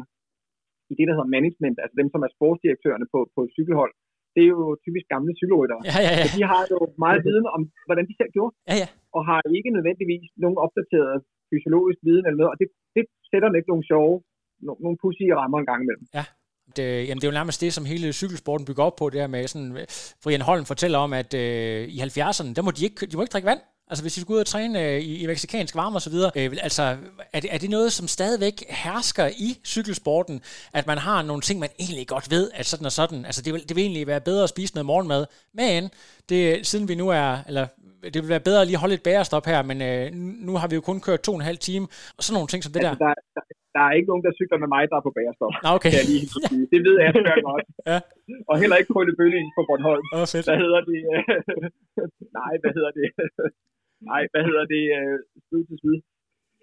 i det der hedder management, altså dem som er sportsdirektørerne på, på cykelhold, det er jo typisk gamle cykelryttere. Ja, ja, ja. Så de har jo meget viden om, hvordan de selv gjorde, ja, ja. og har ikke nødvendigvis nogen opdateret fysiologisk viden eller noget, og det, det sætter ikke nogle sjove, nogle pudsige rammer en gang imellem. Ja. Det, jamen det er jo nærmest det, som hele cykelsporten bygger op på, det her med sådan, for Jan Holm fortæller om, at øh, i halvfjerdserne, der må de ikke, de må ikke drikke vand. Altså hvis de skulle ud og træne øh, i, i mexikansk varme og så videre, øh, altså er det, er det noget, som stadigvæk hersker i cykelsporten, at man har nogle ting, man egentlig godt ved, at sådan og sådan, altså det vil, det vil egentlig være bedre at spise noget morgenmad, men det, siden vi nu er, eller det vil være bedre at lige holde et bagerstop her, men øh, nu har vi jo kun kørt to og en halv time, og sådan nogle ting som det der. der, der Der er ikke nogen, der cykler med mig, der er på bagerstop. Okay. Det, det ved jeg Asbjørn godt. Ja. Og heller ikke på Bølling på Bornholm. Oh, hvad hedder det? Nej, hvad hedder det? Nej, hvad hedder det? Syd til syd.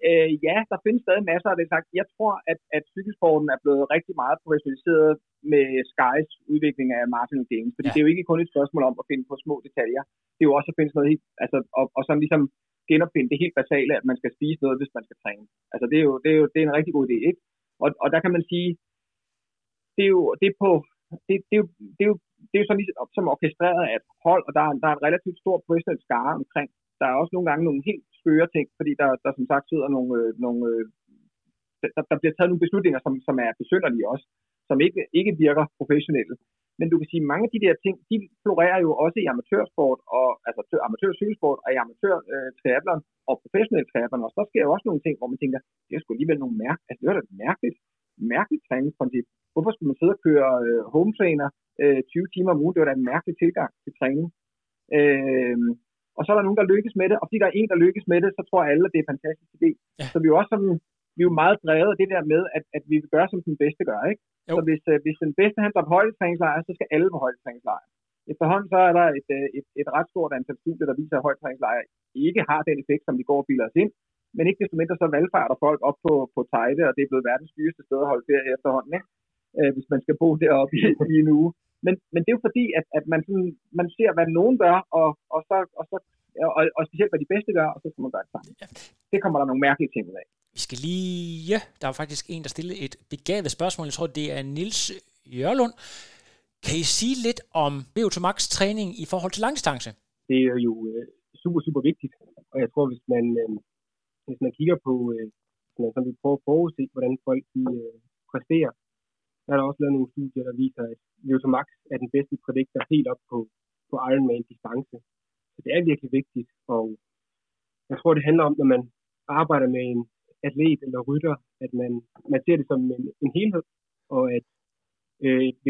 Øh, ja, der findes stadig masser af det sagt. Jeg tror, at, at cykelsporten er blevet rigtig meget professionaliseret med Skys udvikling af Martin og James. Fordi ja. det er jo ikke kun et spørgsmål om at finde på små detaljer. Det er jo også at finde noget helt... Altså, og, og sådan ligesom... genopfinde det helt basale, at man skal spise noget, hvis man skal træne. Altså det er jo, det er jo det er en rigtig god idé, ikke? Og, og der kan man sige, det er jo det er på, det, det er jo det er jo det er jo sådan ligesom som orkestreret af et hold, og der er, der er en relativt stor professionel skare omkring. Der er også nogle gange nogle helt skøre ting, fordi der der som sagt sidder nogle øh, nogle øh, der, der bliver taget nogle beslutninger, som som er besynderlige også, som ikke ikke virker professionelle. Men du kan sige, at mange af de der ting, de florerer jo også i amatørsport, og, altså amatørcykelsport og i amatørtriathlon og professionel triathlon. Og så sker jo også nogle ting, hvor man tænker, det er sgu alligevel nogle mærke. Altså det er da mærkeligt, mærkeligt træningsprincip. Hvorfor skulle man sidde og køre øh, home trainer øh, tyve timer om ugen? Det var da en mærkelig tilgang til træning. Øh, og så er der nogen, der lykkes med det, og fordi der er en, der lykkes med det, så tror alle, at det er en fantastisk idé. Ja. Så vi er jo også sådan, vi er jo meget drevet af det der med, at, at vi vil gøre, som den bedste gør, ikke? Jo. Så hvis, øh, hvis den bedste handler på højdetræningslejr, så skal alle på højdetræningslejr. Efterhånden så er der et, øh, et, et ret stort antal studier, der viser, at højdetræningslejr ikke har den effekt, som de går og bilder os ind. Men ikke desto mindre så valgfarter folk op på, på Tejde, og det er blevet verdens dyreste sted at holde ferie efterhånden, ikke? Øh, hvis man skal bo deroppe i, i en uge. Men, men det er jo fordi, at, at man, sådan, man ser, hvad nogen gør, og, og, så, og så og, og specielt hvad de bedste gør, og så skal man gøre det sammen. Ja. Det kommer der nogle mærkelige ting ud af. Vi skal lige... Ja, der var faktisk en, der stillede et begavet spørgsmål. Jeg tror, det er Niels Jørlund. Kan I sige lidt om V O to max træning i forhold til langdistance? Det er jo øh, super, super vigtigt. Og jeg tror, hvis man, øh, hvis man kigger på, øh, som vi prøver at forudse, hvordan folk de, øh, præsterer, der er der også lavet nogle studier, der viser, at V O to max er den bedste prediktor helt op på, på Ironman-distance. Så det er virkelig vigtigt, og jeg tror, det handler om, når man arbejder med en atlet eller rytter, at man, man ser det som en, en helhed, og at øh, V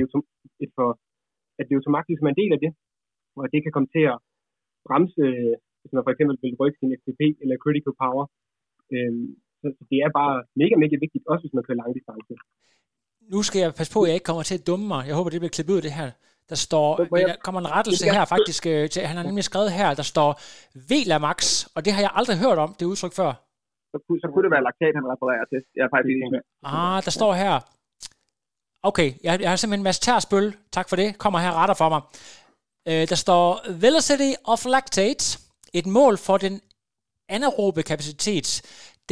O to max ligesom er en del af det, og at det kan komme til at bremse, hvis man for eksempel vil rykke sin F T P eller Critical Power. Øh, så det er bare mega, mega vigtigt, også hvis man kører lang distance. Nu skal jeg passe på, at jeg ikke kommer til at dumme mig. Jeg håber, det bliver klippet ud, det her. Der står, der kommer en rettelse her faktisk, til, han har nemlig skrevet her, der står V L A max, og det har jeg aldrig hørt om, det udtryk før. Så, så kunne det være laktat, han refererer til. Jeg er faktisk ikke Ah, der står her. Okay, jeg, jeg har simpelthen Mads Tersbøl, tak for det, kommer her retter for mig. Øh, der står Velocity of Lactate, et mål for den anaerobe kapacitet,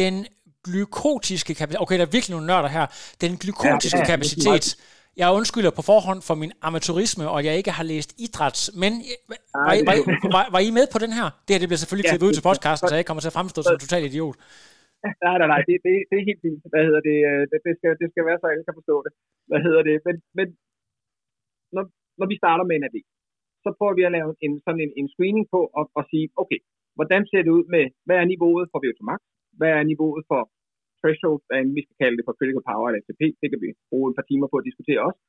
den glykotiske kapacitet, okay, der er virkelig nogle nørder her, den glykotiske ja, ja, kapacitet. Jeg undskylder på forhånd for min amatørisme, og jeg ikke har læst idræts, men var I, var I, var, var I med på den her? Det her det bliver selvfølgelig klippet ja, ud til podcasten, så jeg kommer til at fremstå som en total idiot. Nej, nej, nej, det, det, det er helt fint. Hvad hedder det? Det, det, skal, det skal være så, jeg kan forstå det. Hvad hedder det? Men, men når, når vi starter med en atlet, så prøver vi at lave en, sådan en, en screening på og, og sige, okay, hvordan ser det ud med, hvad er niveauet for V O to max? Hvad er niveauet for threshold, vi skal kalde det for critical power eller F T P, det kan vi bruge et par timer på at diskutere også.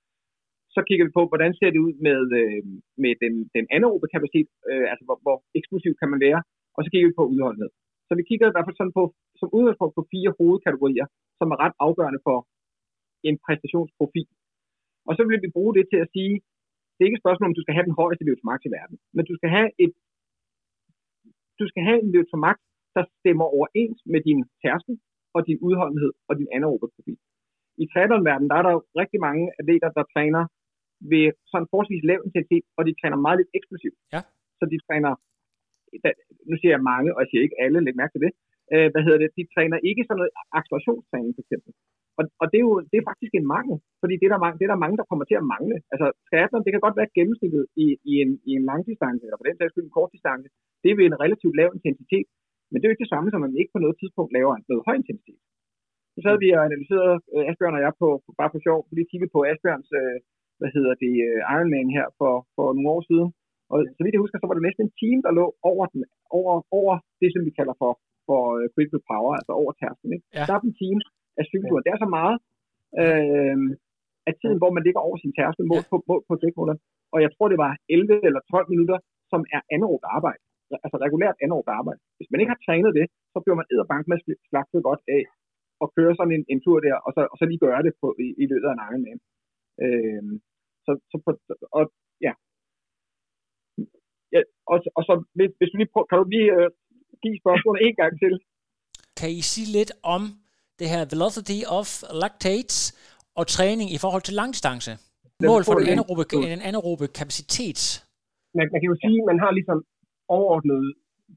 Så kigger vi på, hvordan ser det ud med, øh, med den, den anaerobe kapacitet, øh, altså hvor, hvor eksplosiv kan man være, og så kigger vi på udholdenhed. Så vi kigger i hvert fald sådan på, som udgangspunkt på fire hovedkategorier, som er ret afgørende for en præstationsprofil. Og så vil vi bruge det til at sige, det er ikke et spørgsmål, om du skal have den højeste V O to max i verden, men du skal have, et, du skal have en V O to max, der stemmer overens med din tærskel, og din udholdenhed og din anaerobe profil. I triathlonverdenen, der er der jo rigtig mange atleter, der træner ved sådan forholdsvis lav intensitet, og de træner meget lidt eksplosivt. Ja. Så de træner, nu siger jeg mange, og jeg siger ikke alle, læg mærke til det, øh, hvad hedder det, de træner ikke sådan noget accelerationstræning for eksempel. Og, og det er jo det er faktisk en mangel, fordi det er, der, det er der mange, der kommer til at mangle. Altså triathlon, det kan godt være gennemsnittet i, i, en, i en lang distance, eller på den sags skyld en kort distance, det er ved en relativt lav intensitet. Men det er jo ikke det samme, som man ikke på noget tidspunkt laver noget høj intensitet. Så sad vi og analyserede Asbjørn og jeg på, bare for sjov, lige kiggede på Asbjørns, hvad hedder det, Ironman her for, for nogle år siden. Og så vidt jeg husker, så var det næsten en time, der lå over, den, over, over det, som vi kalder for, for critical power, altså over tærsten. Ja. Der er en time af cykelturen. Ja. Det er så meget øh, af tiden, hvor man ligger over sin tærskel mål, ja. på, på, på dækmåler. Og jeg tror, det var elleve eller tolv minutter, som er anaerobt arbejde. Altså regulært anaerobt arbejde. Hvis man ikke har trænet det, så bliver man edderbank med at slagte godt af og køre sådan en, en tur der, og så, og så lige gøre det på, i, i løbet af en Ironman. Øhm, så, så på, og, ja. ja og, og så, hvis, hvis du lige prøver, kan du lige øh, give spørgsmålet en gang til? Kan I sige lidt om det her velocity of lactates og træning i forhold til langdistance? Mål for den anaerobe, den anaerobe kapacitet? Man, man kan jo sige, at man har ligesom overordnet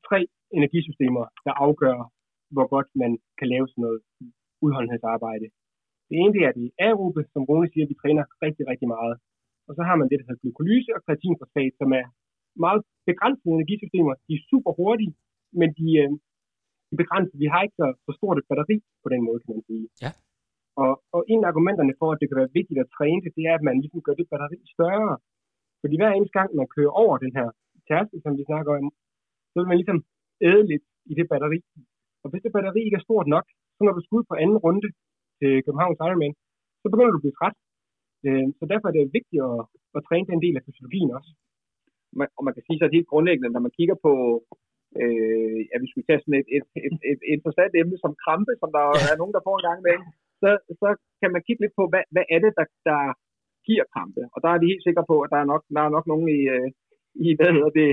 tre energisystemer, der afgør, hvor godt man kan lave sådan noget udholdenhedsarbejde. Det ene det er det aerobe, som Rune siger, vi træner rigtig, rigtig meget. Og så har man det, der hedder glykolyse og kreatinfosfat, som er meget begrænsede energisystemer. De er super hurtige, men de, de er begrænsede. Vi har ikke så, så stort et batteri på den måde, kan man sige. Ja. Og, og en af argumenterne for, at det kan være vigtigt at træne det, det er, at man ligesom gør det batteri større. Fordi hver eneste gang, man kører over den her tærskel, som vi snakker om, så vil man ligesom æde lidt i det batteri. Og hvis det batteri ikke er stort nok, så når du skal ud på anden runde til Københavns Ironman, så begynder du at blive træt. Så derfor er det vigtigt at, at træne den del af fysiologien også. Og man kan sige så helt grundlæggende, når man kigger på, øh, at vi skulle tage sådan et, et, et, et interessant emne som krampe, som der er nogen, der får en gang med, så, så kan man kigge lidt på, hvad, hvad er det, der, der giver krampe. Og der er vi helt sikre på, at der er nok, der er nok nogen i... Øh, i, hvad hedder det,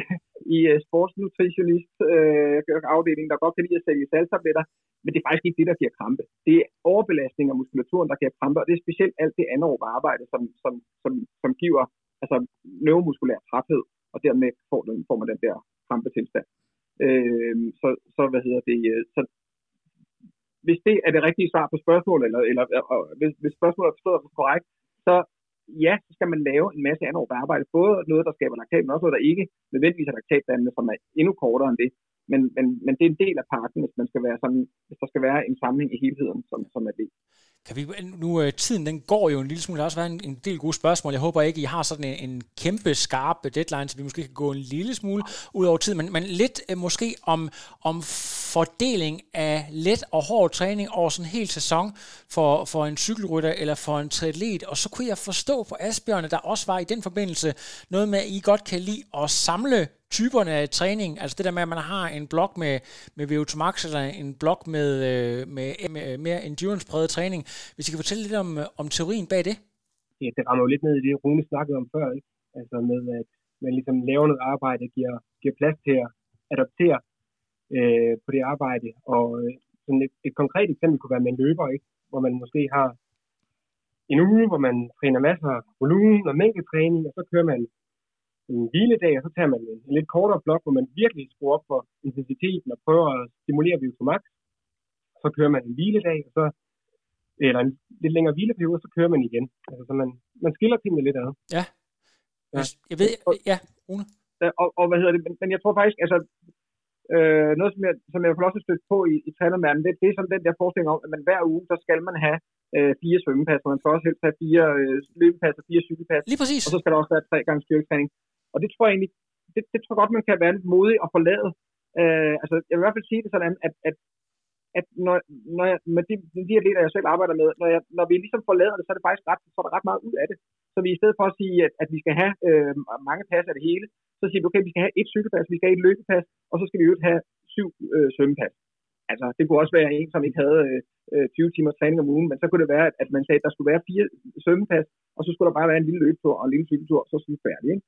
i uh, sportsnutritionist-afdelingen, uh, der godt kan lide at sælge salgtabletter, men det er faktisk ikke det, der giver krampe. Det er overbelastning af muskulaturen, der giver krampe, og det er specielt alt det anaerobe arbejde, som, som, som, som giver altså, neuromuskulær træthed, og dermed får man den der krampetilstand. Øh, så, så hvad hedder det? Så hvis det er det rigtige svar på spørgsmålet, eller, eller og, hvis, hvis spørgsmålet er forstået korrekt, så ja, så skal man lave en masse anaerob arbejde. Både noget, der skaber laktat, men også noget, der ikke nødvendigvis er laktatdannende, som er endnu kortere end det. Men, men, men det er en del af pakken, hvis man skal være sådan, hvis der skal være en samling i helheden, som, som er det. Kan vi, nu, tiden den går jo en lille smule. Der har også været en, en del gode spørgsmål. Jeg håber ikke, I har sådan en, en kæmpe skarp deadline, så vi måske kan gå en lille smule ud over tid. Men, men lidt måske om, om fordeling af let og hård træning over sådan en hel sæson for, for en cykelrytter eller for en triatlet. Og så kunne jeg forstå på Asbjørn, der også var i den forbindelse noget med, at I godt kan lide at samle typerne af træning, altså det der med, at man har en blok med, med V O to max, eller en blok med, med, med mere endurance-præget træning. Hvis I kan fortælle lidt om, om teorien bag det? Ja, det rammer jo lidt ned i det, Rune snakkede om før, ikke? Altså med, at man ligesom laver noget arbejde, der giver, giver plads til at adaptere øh, på det arbejde. Og sådan et, et konkret eksempel kunne være med en løber, ikke? Hvor man måske har en uge, hvor man træner masser af volumen og mængdetræning, og så kører man en hviledag, og så tager man en lidt kortere blok, hvor man virkelig skruer op for intensiteten og prøver at stimulere V O to max. Så kører man en hviledag, og så, eller en lidt længere hvileperiode, så kører man igen. Altså, så man, man skiller tingene lidt ad. Ja. ja. Jeg ved, ja, Rune. Og, og, og hvad hedder det, men, men jeg tror faktisk, altså, øh, noget, som jeg, som jeg også har stødt på i, i trænermanden, det, det er sådan den der forestilling om, at man hver uge, så skal man have øh, fire svømmepas, og man skal også helst have fire øh, løbepas og fire cykelpas. Lige præcis. Og så skal der også være tre gange styrketræning. Og det tror jeg egentlig, det, det tror jeg godt, man kan være lidt modig og forlade. Øh, altså, jeg vil i hvert fald sige det sådan, at, at, at når, når jeg, med de, de atleter, jeg selv arbejder med, når, jeg, når vi ligesom forlader det, så er det faktisk ret, så er der ret meget ud af det. Så vi i stedet for at sige, at, at vi skal have øh, mange pas af det hele, så siger vi, okay, vi skal have et cykelpas, vi skal have et løbepas, og så skal vi jo have syv øh, svømmepas. Altså, det kunne også være en, som ikke havde øh, tyve timers træning om ugen, men så kunne det være, at, at man sagde, at der skulle være fire svømmepas, og så skulle der bare være en lille løbetur og en lille cykeltur, og så skulle vi færdig, ikke?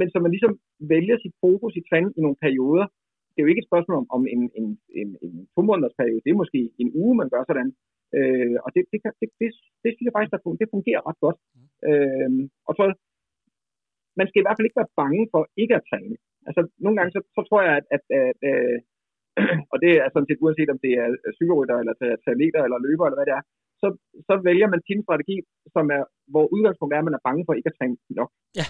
Men så man ligesom vælger sit fokus i træning i nogle perioder. Det er jo ikke et spørgsmål om, om en, en, en, en to-måneders periode. Det er måske en uge, man gør sådan. Øh, og det, det, kan, det, det, det synes jeg faktisk, at det fungerer ret godt. Øh, og så, man skal i hvert fald ikke være bange for ikke at træne. Altså, nogle gange, så, så tror jeg, at, at, at øh, og det er sådan set uanset, om det er cykelrytter, eller triatleter, eller løber, eller hvad det er, så, så vælger man sin strategi, som er, hvor udgangspunktet er, at man er bange for ikke at træne nok. Ja.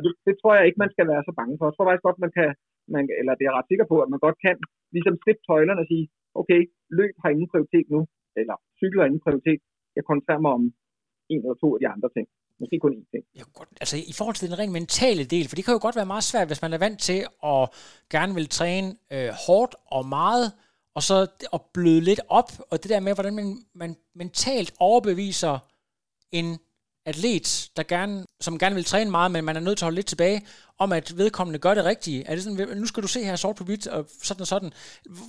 Og det, det tror jeg ikke, man skal være så bange for. Jeg tror faktisk godt, man kan, man, eller det er jeg ret sikker på, at man godt kan ligesom slippe tøjlerne og sige, okay, løb har ingen prioritet nu, eller cykler har ingen prioritet. Jeg koncentrerer mig om en eller to af de andre ting. Måske kun én ting. Ja, godt. Altså i forhold til den rent mentale del, for det kan jo godt være meget svært, hvis man er vant til at gerne vil træne øh, hårdt og meget, og så at bløde lidt op, og det der med, hvordan man, man mentalt overbeviser en atlet, der gerne, som gerne vil træne meget, men man er nødt til at holde lidt tilbage, om at vedkommende gør det rigtige. Er det sådan, nu skal du se her sort på hvidt, og sådan og sådan.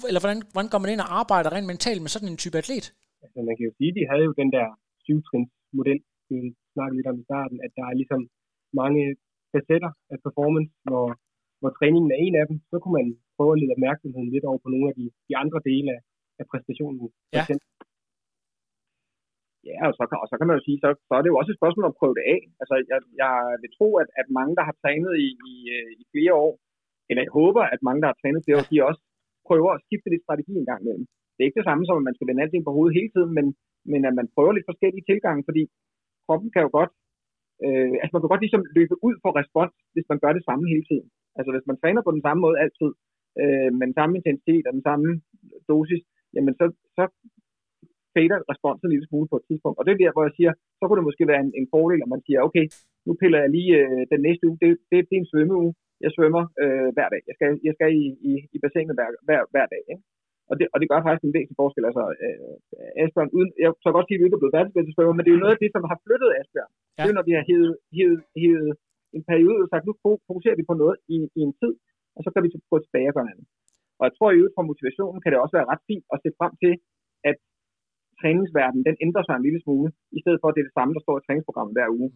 Eller hvordan, hvordan går man ind og arbejder rent mentalt med sådan en type atlet? Altså man kan jo sige, de havde jo den der syv-trins-model, vi snakkede lidt om i starten, at der er ligesom mange facetter af performance, hvor, hvor træningen er en af dem. Så kunne man prøve at lede opmærksomheden lidt over på nogle af de, de andre dele af, af præstationen. Ja. Ja, og så, kan, og så kan man jo sige, så, så er det jo også et spørgsmål om at prøve det af. Altså, jeg, jeg vil tro, at, at mange, der har trænet i, i, i flere år, eller jeg håber, at mange, der har trænet flere år, de også prøver at skifte lidt strategi en gang imellem. Det er ikke det samme som, at man skal vende alting på hovedet hele tiden, men, men at man prøver lidt forskellige tilgange, fordi kroppen kan jo godt, øh, altså man kan godt ligesom løbe ud for respons, hvis man gør det samme hele tiden. Altså hvis man træner på den samme måde altid, øh, med den samme intensitet og den samme dosis, jamen så... så fader responsen en lille smule på et tidspunkt. Og det er der, hvor jeg siger, så kunne det måske være en, en fordel, at man siger, okay, nu piller jeg lige øh, den næste uge. Det, det, det er en svømmeuge. Jeg svømmer øh, hver dag. Jeg skal, jeg skal i, i, i bassinet hver, hver, hver dag. Ikke? Og, det, og det gør faktisk en væsentlig forskel. Altså, øh, Asbjørn, uden, jeg så godt sige, at vi ikke er blevet verdensbedstesvømmer, men det er jo noget af det, som har flyttet Asbjørn. Ja. Det er når vi har hævet, hævet, hævet en periode og sagt, nu fokuserer vi på noget i, i en tid, og så kan vi gå tilbage for hinanden. Og jeg tror, i øvrigt fra motivationen kan det også være ret fint at se frem til, at træningsverdenen, den ændrer sig en lille smule, i stedet for, at det er det samme, der står i træningsprogrammet hver uge.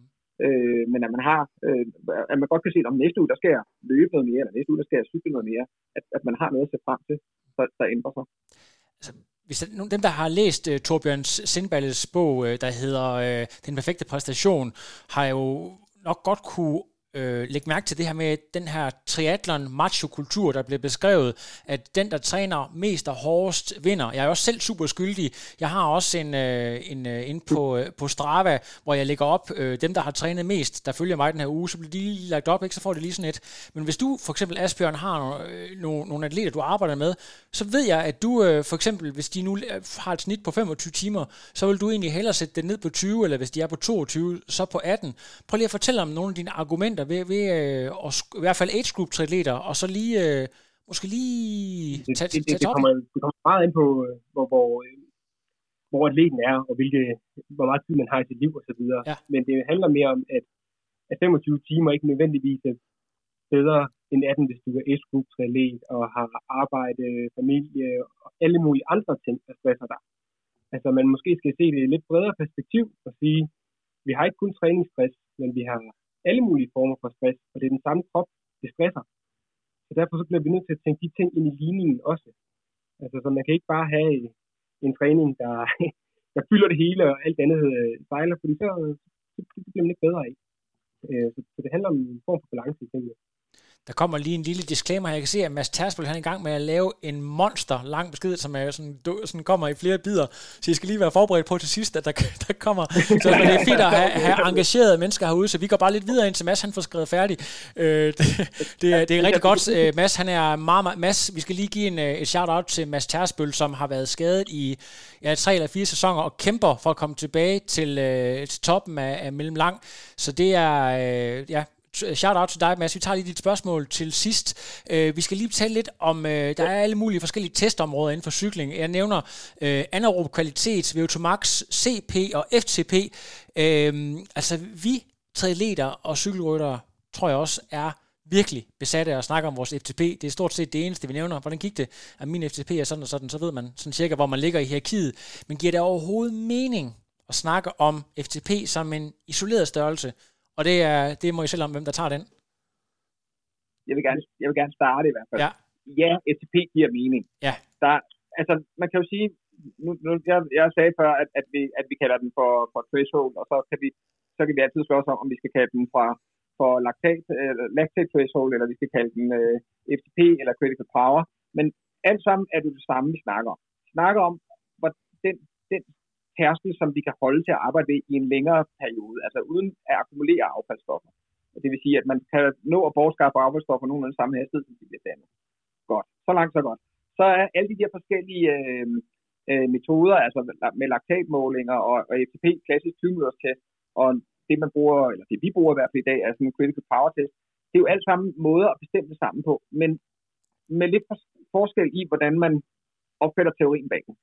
Øh, men at man har, øh, at man godt kan se, at om næste uge, der skal jeg løbe noget mere, eller næste uge, der skal jeg cykle noget mere, at, at man har noget at se frem til, der, der ændrer sig. Altså, hvis der, dem, der har læst uh, Torbjørn Sindballes bog, uh, der hedder uh, Den perfekte præstation, har jo nok godt kunne øh, læg mærke til det her med den her triathlon macho-kultur, der blev beskrevet, at den, der træner mest og hårdest, vinder. Jeg er også selv super skyldig. Jeg har også en, øh, en øh, inde på, øh, på Strava, hvor jeg lægger op øh, dem, der har trænet mest, der følger mig den her uge, så bliver de lagt op, ikke? Så får det lige sådan et. Men hvis du for eksempel, Asbjørn, har nogle, øh, nogle, nogle atleter, du arbejder med, så ved jeg, at du øh, for eksempel, hvis de nu har et snit på femogtyve timer, så vil du egentlig hellere sætte det ned på tyve, eller hvis de er på toogtyve, så på atten. Prøv lige at fortælle om nogle af dine argumenter ved, ved øh, og, i hvert fald age group triatleter, og så lige, øh, måske lige tage toppen. Det, det, det, kommer, det kommer meget ind på, hvor, hvor, hvor atleten er, og hvilke, hvor meget tid man har i sit liv osv. Ja. Men det handler mere om, at, at femogtyve timer ikke nødvendigvis er bedre end atten, hvis du er age group triatlet og har arbejde, familie og alle mulige andre ting, der stresser dig. Altså man måske skal se det i lidt bredere perspektiv og sige, vi har ikke kun træningsstress, men vi har alle mulige former for stress, og det er den samme krop, det stresser. Så derfor så bliver vi nødt til at tænke de ting ind i ligningen også. Altså så man kan ikke bare have en træning, der, der fylder det hele, og alt andet fejler, fordi så, så, så bliver man ikke bedre af. Så, så det handler om en form for balance i tingene. Der kommer lige en lille disclaimer her. Jeg kan se, at Mads Tersbøl er i gang med at lave en monster lang besked, som er sådan, sådan kommer i flere bidder. Så I skal lige være forberedt på til sidst, at der, der kommer. Så det er fedt at have, have engagerede mennesker herude, så vi går bare lidt videre ind til Mads, han får skrevet færdig. Øh, det, det, er, det er rigtig godt. Øh, Mads, han er meget, meget Mads, vi skal lige give en, et shout-out til Mads Tersbøl, som har været skadet i ja, tre eller fire sæsoner og kæmper for at komme tilbage til, øh, til toppen af, af mellemlang. Så det er... Øh, ja, shout out til dig, Mads. Vi tager lige dit spørgsmål til sidst. Uh, vi skal lige tale lidt om, uh, der er alle mulige forskellige testområder inden for cykling. Jeg nævner uh, anaerob kvalitet, V O to max, C P og F T P. Uh, altså vi triatleter og cykelryttere, tror jeg også, er virkelig besatte af at snakke om vores F T P. Det er stort set det eneste, vi nævner. Hvordan gik det? At min F T P er sådan og sådan, så ved man sådan cirka, hvor man ligger i hierarkiet. Men giver det overhovedet mening at snakke om F T P som en isoleret størrelse? Og det, er, det må I selv om, hvem der tager den. Jeg vil gerne, jeg vil gerne starte i hvert fald. Ja, ja, F T P giver mening. Ja. Der, altså, man kan jo sige, nu, nu, jeg, jeg sagde før, at, at, vi, at vi kalder den for, for threshold, og så kan vi, så kan vi altid spørge os om, om vi skal kalde den fra, for lactate, øh, lactate threshold, eller vi skal kalde den øh, F T P eller critical power. Men alt sammen er det det samme, vi snakker om. Vi snakker om, hvor den, den tærskel, som vi kan holde til at arbejde ved i en længere periode, altså uden at akkumulere affaldsstoffer. Det vil sige, at man kan nå at bortskaffe affaldsstoffer nogenlunde samme hastighed, som de bliver dannet. Godt. Så langt, så godt. Så er alle de her forskellige øh, øh, metoder, altså med laktatmålinger og, og F T P, klassisk tyve minutters test, og det, man bruger, eller det vi bruger i hvert fald i dag, er sådan en critical power test, det er jo alt sammen måder at bestemme det sammen på, men med lidt forskel i, hvordan man opfatter teorien bag den.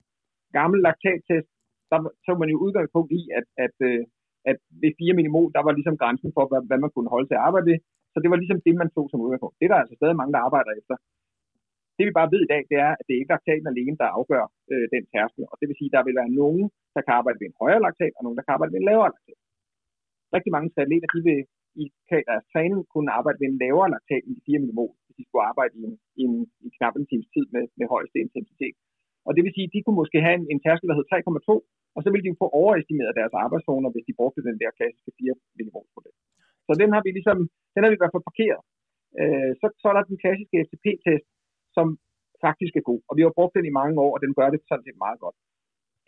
Gammel laktattest, der tog man jo udgangspunkt i, at, at, at ved fire minimum, der var ligesom grænsen for, hvad, hvad man kunne holde til at arbejde ved. Så det var ligesom det, man tog som udgangspunkt. Det er der altså stadig mange, der arbejder efter. Det vi bare ved i dag, det er, at det ikke er laktaten alene, der afgør øh, den tærskel. Og det vil sige, at der vil være nogen, der kan arbejde ved en højere laktat, og nogen, der kan arbejde ved en lavere laktat. Rigtig mange atleter, de vil i deres træning kunne arbejde ved en lavere laktat end de fire minimum, hvis de skulle arbejde i en, i en, i knap en times tid med, med højeste intensitet. Og det vil sige, at de kunne måske have en, en tærskel, der hed tre komma to, og så vil de jo få overestimeret deres arbejdszoner, hvis de brugte den der klassiske fire millivolts model. Så den har vi ligesom, den har vi i hvert fald parkeret. Øh, så, så er der den klassiske F T P-test, som faktisk er god, og vi har brugt den i mange år, og den gør det sådan set meget godt.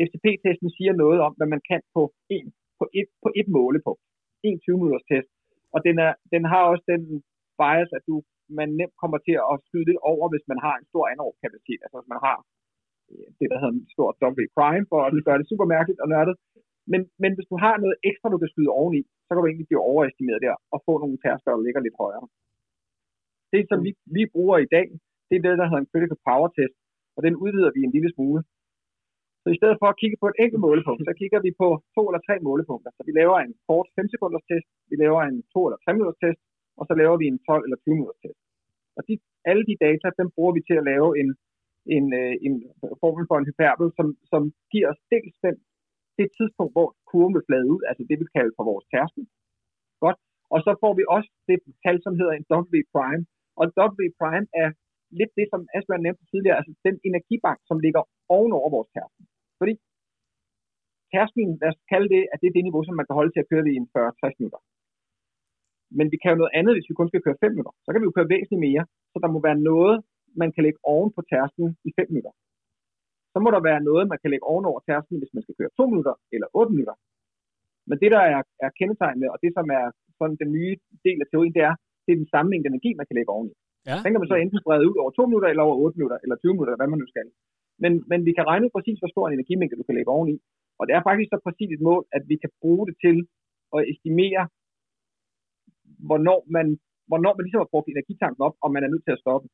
F T P-testen siger noget om, hvad man kan på en, på et, på et målepunkt. En tyve minutters test. Og den, er, den har også den bias, at du, man nemt kommer til at skyde lidt over, hvis man har en stor anaerob kapacitet, altså hvis man har det, der hedder en stor W-prime, for at gøre det super mærkeligt og nørdet. Men, men hvis du har noget ekstra, du kan skyde oveni, så kan du egentlig blive overestimeret der, og få nogle tærskere, der ligger lidt højere. Det, som vi, vi bruger i dag, det er det, der hedder en critical power test, og den udvider vi en lille smule. Så i stedet for at kigge på et enkelt målepunkt, så kigger vi på to eller tre målepunkter. Så vi laver en kort fem sekunders test, vi laver en to eller tre minutters test, og så laver vi en tolv eller tyve minutters test. Og de, alle de data, dem bruger vi til at lave en En, en formel for en hyperbel, som, som giver os dels den, det tidspunkt, hvor kurven vil flade ud, altså det, vi kalder for vores tærskel. Godt. Og så får vi også det tal, som hedder en W-prime. Og W-prime er lidt det, som Asbjørn nævnte tidligere, altså den energibank, som ligger ovenover vores tærskel. Fordi tærskelen, lad os kalde det, at det er det niveau, som man kan holde til at køre ved i en fyrre til tres minutter. Men vi kan jo noget andet, hvis vi kun skal køre fem minutter. Så kan vi jo køre væsentligt mere, så der må være noget, man kan lægge oven på tærsklen i fem minutter. Så må der være noget, man kan lægge oven over tærsklen, hvis man skal køre to minutter eller otte minutter. Men det, der er, er kendetegnet, og det, som er sådan den nye del af teorien, det er, det er den samme mængde energi, man kan lægge oven i. Ja. Den kan man så enten brede ud over to minutter, eller over otte minutter, eller tyve minutter, hvad man nu skal. Men, men vi kan regne ud præcis, hvor stor en energimængde, du kan lægge oven i. Og det er faktisk så præcis et mål, at vi kan bruge det til at estimere, hvornår man, hvornår man ligesom har brugt energitanken op, og man er nødt til at stoppe.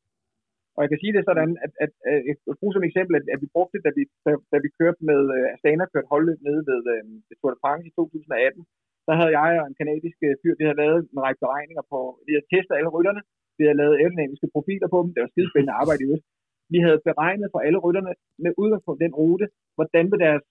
Og jeg kan sige det sådan, at, at, at jeg bruger som eksempel, at, at vi brugte det, da vi, da, da vi kørte med Astana, kørte holdløb nede ved, ved Tour de France i to tusind atten. Der havde jeg og en kanadisk fyr, vi havde lavet en række beregninger på, vi havde testet alle rytterne, vi havde lavet aerodynamiske profiler på dem, det var skidespændende arbejde i øst. Vi havde beregnet for alle rytterne med udgangspunkt i den rute, hvordan vil deres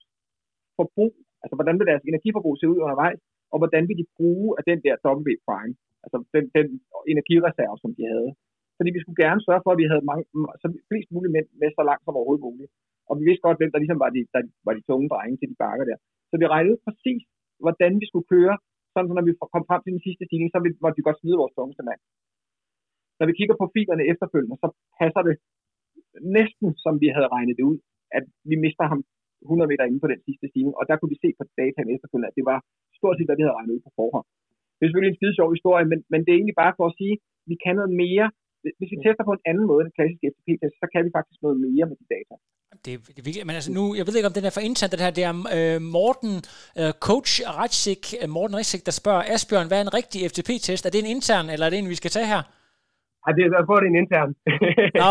forbrug, altså hvordan vil deres energiforbrug se ud undervejs, og hvordan vil de bruge af den der W-prime, altså den, den energireserve, som de havde. Fordi vi skulle gerne sørge for, at vi havde mange, så flest mulige mænd med så langt som overhovedet muligt. Og vi vidste godt, hvem der ligesom var de, der var de tunge drenge til de bakker der. Så vi regnede ud præcis, hvordan vi skulle køre, sådan så når vi kom frem til den sidste stigning, så måtte vi godt smide vores tungeste mand. Når vi kigger på filerne efterfølgende, så passer det næsten, som vi havde regnet det ud, at vi mister ham hundrede meter inden for den sidste stigning. Og der kunne vi se på dataen efterfølgende, at det var stort set, hvad vi havde regnet ud på forhånd. Det er selvfølgelig en skide sjov historie, men, men det er egentlig bare for at sige, at vi kan noget mere. Hvis vi tester på en anden måde end klassisk F T P-test, så kan vi faktisk noget mere med de data. Det er, det er virkelig, men altså nu, jeg ved ikke, om den er for internt, det her, det er øh, Morten, øh, coach Retsik, Morten Retsik, der spørger, Asbjørn, hvad er en rigtig F T P-test? Er det en intern, eller er det en, vi skal tage her? Ja, det er, jeg tror, det er en intern. Nå,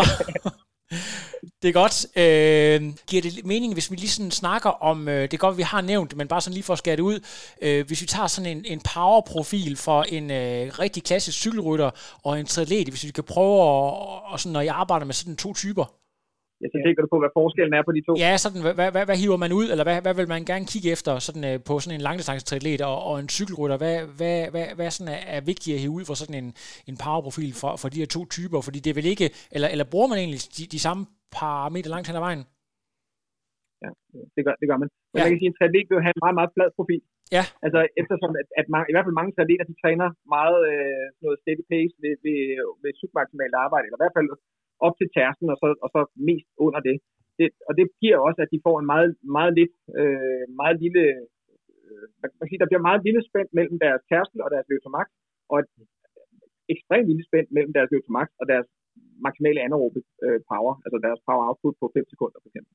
det er godt. Øh, giver det mening, hvis vi lige sådan snakker om, øh, det er godt, vi har nævnt, men bare sådan lige for at skære det ud, øh, hvis vi tager sådan en, en powerprofil for en øh, rigtig klassisk cykelrytter og en triatlet, hvis vi kan prøve at, og sådan, når jeg arbejder med sådan to typer. Ja, så tænker du på, hvad forskellen er på de to? Ja, sådan, hvad, hvad, hvad hiver man ud, eller hvad, hvad vil man gerne kigge efter sådan, øh, på sådan en langdistancetriatlet og, og en cykelrytter? Hvad, hvad, hvad, hvad sådan er, er vigtigt at hive ud for sådan en, en powerprofil for, for de her to typer? Fordi det er vel ikke, eller, eller bruger man egentlig de, de samme parameter langt hen ad vejen? Ja, det gør, det gør man. Men ja. Man kan sige, at en triatlet vil have en meget, meget flad profil. Ja. Altså eftersom, at, at man, i hvert fald mange triatleter, de træner meget øh, noget steady pace ved, ved, ved submaksimalt arbejde, eller i hvert fald op til tærsten, og så, og så mest under det. det. Og det giver også, at de får en meget, meget, lidt, øh, meget lille, øh, man kan sige, der bliver meget lille spænd mellem deres tærskel og deres V O to max, og et ekstremt lille spænd mellem deres V O to max og deres maksimale anaerobic øh, power, altså deres power output på fem sekunder for eksempel.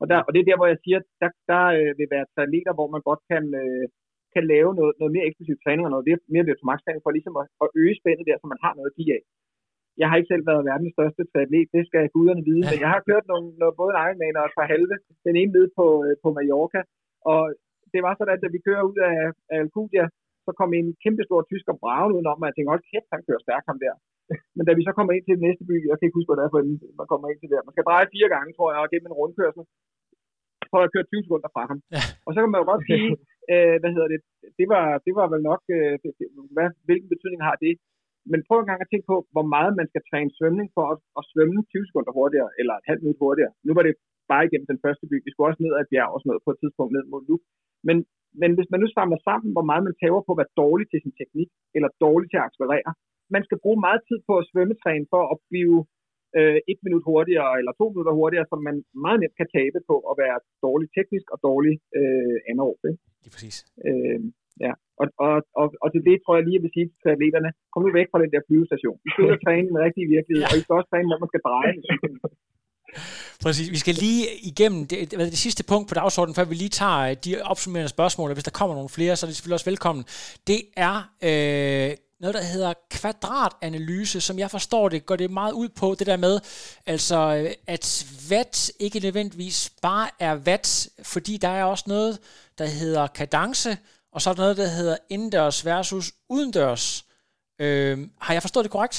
Og, der, og det er der, hvor jeg siger, at der, der øh, vil være triatleter, hvor man godt kan, øh, kan lave noget, noget mere eksplosiv træning, og noget mere V O to max-træning, for ligesom at, at øge spændet der, så man har noget at give af. Jeg har ikke selv været verdens største triatlet, det skal guderne vide, men jeg har kørt nogle, nogle både en Ironman og et par halve, den ene nede på, på Mallorca, og det var sådan, at da vi kører ud af, af Alcudia, så kom en kæmpestor tysker braven udenom, og jeg tænkte, hold kæft, han kører stærkt ham der. Men da vi så kommer ind til den næste by, jeg kan ikke huske, hvad det er for en, man kommer ind til der, man skal dreje fire gange, tror jeg, og gennem en rundkørsel, for at køre tyve sekunder fra ham. Ja. Og så kan man jo godt sige, øh, hvad hedder det, det var, det var vel nok, øh, det, det, hvad, hvilken betydning har det? Men prøv en gang at tænke på, hvor meget man skal træne svømning for at, at svømme tyve sekunder hurtigere, eller et halvt minut hurtigere. Nu var det bare igennem den første by. Vi skulle også ned ad et bjerg og sådan noget på et tidspunkt ned mod Luke. Men, men hvis man nu samler sammen, hvor meget man tager på at være dårlig til sin teknik, eller dårlig til at accelerere. Man skal bruge meget tid på at svømmetræne for at blive øh, et minut hurtigere, eller to minutter hurtigere, som man meget nemt kan tabe på at være dårlig teknisk og dårlig øh, anaerob. Det er præcis. Øh, Ja, og, og, og, og til det tror jeg lige, at jeg vil sige til atleterne, kom nu væk fra den der flyvestation. I skal træne den rigtige virkelighed, ja. Og I skal også træne, når man skal dreje. Præcis. Vi skal lige igennem det, det, det sidste punkt på dagsordenen, før vi lige tager de opsummerende spørgsmål, og hvis der kommer nogle flere, så er det selvfølgelig også velkommen. Det er øh, noget, der hedder kvadratanalyse, som jeg forstår det, går det meget ud på det der med, altså at watt ikke nødvendigvis bare er watt, fordi der er også noget, der hedder kadence, og så er der noget, der hedder indendørs versus udendørs. Øh, har jeg forstået det korrekt?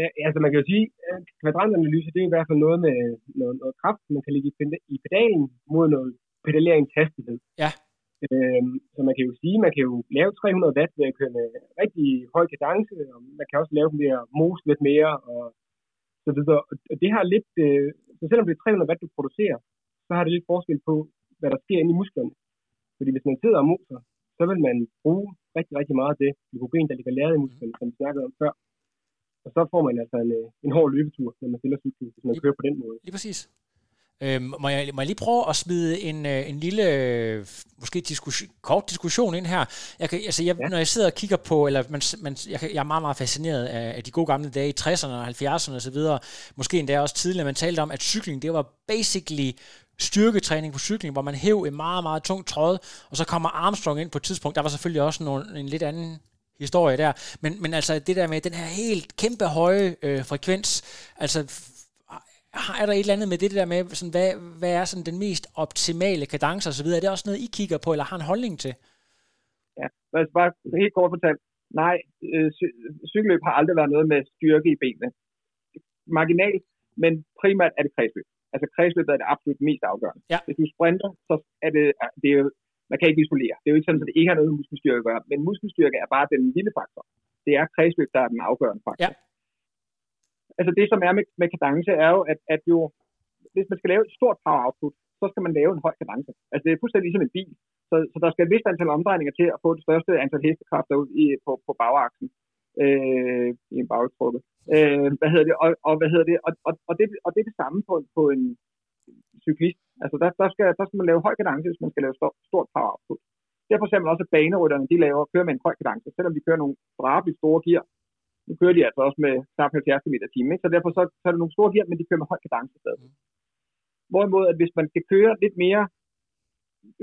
Ja, altså man kan jo sige, at kvadrantanalyse, det er i hvert fald noget med noget, noget kraft, man kan ligge i pedalen mod noget pedalering hastighed. Ja. Øh, så man kan jo sige, man kan jo lave tre hundrede watt ved at køre med rigtig høj kadence, og man kan også lave den der mos lidt mere, og så videre. Og det har lidt, øh, så selvom det er tre hundrede watt, du producerer, så har det lidt forskel på, hvad der sker inde i musklerne. Fordi hvis man sidder og moser, så vil man bruge rigtig, rigtig meget af det glykogen, der ligger lagret i musklerne, som vi snakkede om før. Og så får man altså en, en hård løbetur, når man stiller cyklen, hvis man lige, kører på den måde. Lige præcis. Øhm, må, jeg, må jeg lige prøve at smide en, en lille, måske diskussion, kort diskussion ind her. Jeg kan, altså jeg, ja. Når jeg sidder og kigger på, eller man, man, jeg, jeg er meget, meget fascineret af, af de gode gamle dage i tresserne og halvfjerdserne osv. Måske endda også tidligere, man talte om, at cykling, det var basically styrketræning på cykling, hvor man hæv en meget, meget tung trøje, og så kommer Armstrong ind på et tidspunkt. Der var selvfølgelig også nogle, en lidt anden historie der, men, men altså det der med den her helt kæmpe høje øh, frekvens, altså er der et eller andet med det der med, sådan, hvad, hvad er sådan den mest optimale kadence og så videre? Er det også noget, I kigger på, eller har en holdning til? Ja, lad os bare helt kort fortalt. Nej, øh, cy- cykelløb har aldrig været noget med styrke i benene. Marginalt, men primært er det kredsløb. Altså kredsløbet er det absolut mest afgørende. Ja. Hvis du sprinter, så er det, det er, man kan ikke isolere. Det er jo ikke sådan, at det ikke har noget med muskelstyrke at gøre, men muskelstyrke er bare den lille faktor. Det er kredsløb, der er den afgørende faktor. Ja. Altså det, som er med, med kadence, er jo, at, at jo, hvis man skal lave et stort power output, så skal man lave en høj kadence. Altså det er fuldstændig ligesom en bil, så, så der skal et vist antal omdrejninger til at få det største antal hestekræfter ud i, på, på bagaksen. Øh, i en bagtruppe. Øh, hvad hedder det? Og, og hvad hedder det? Og, og, og det? Og det er det samme på, på en cyklist. Altså der, der, skal, der skal man lave høj kadence, hvis man skal lave stort, stort power output. Derfor ser man også, at banerytterne, de laver kører med en høj kadence, selvom de kører nogle drabeligt store gear. Nu kører de altså også med knap halvfjerds kilometer i timen, så derfor så, så er det nogle store gear, men de kører med høj kadence stadig. Hvorimod, at hvis man skal køre lidt mere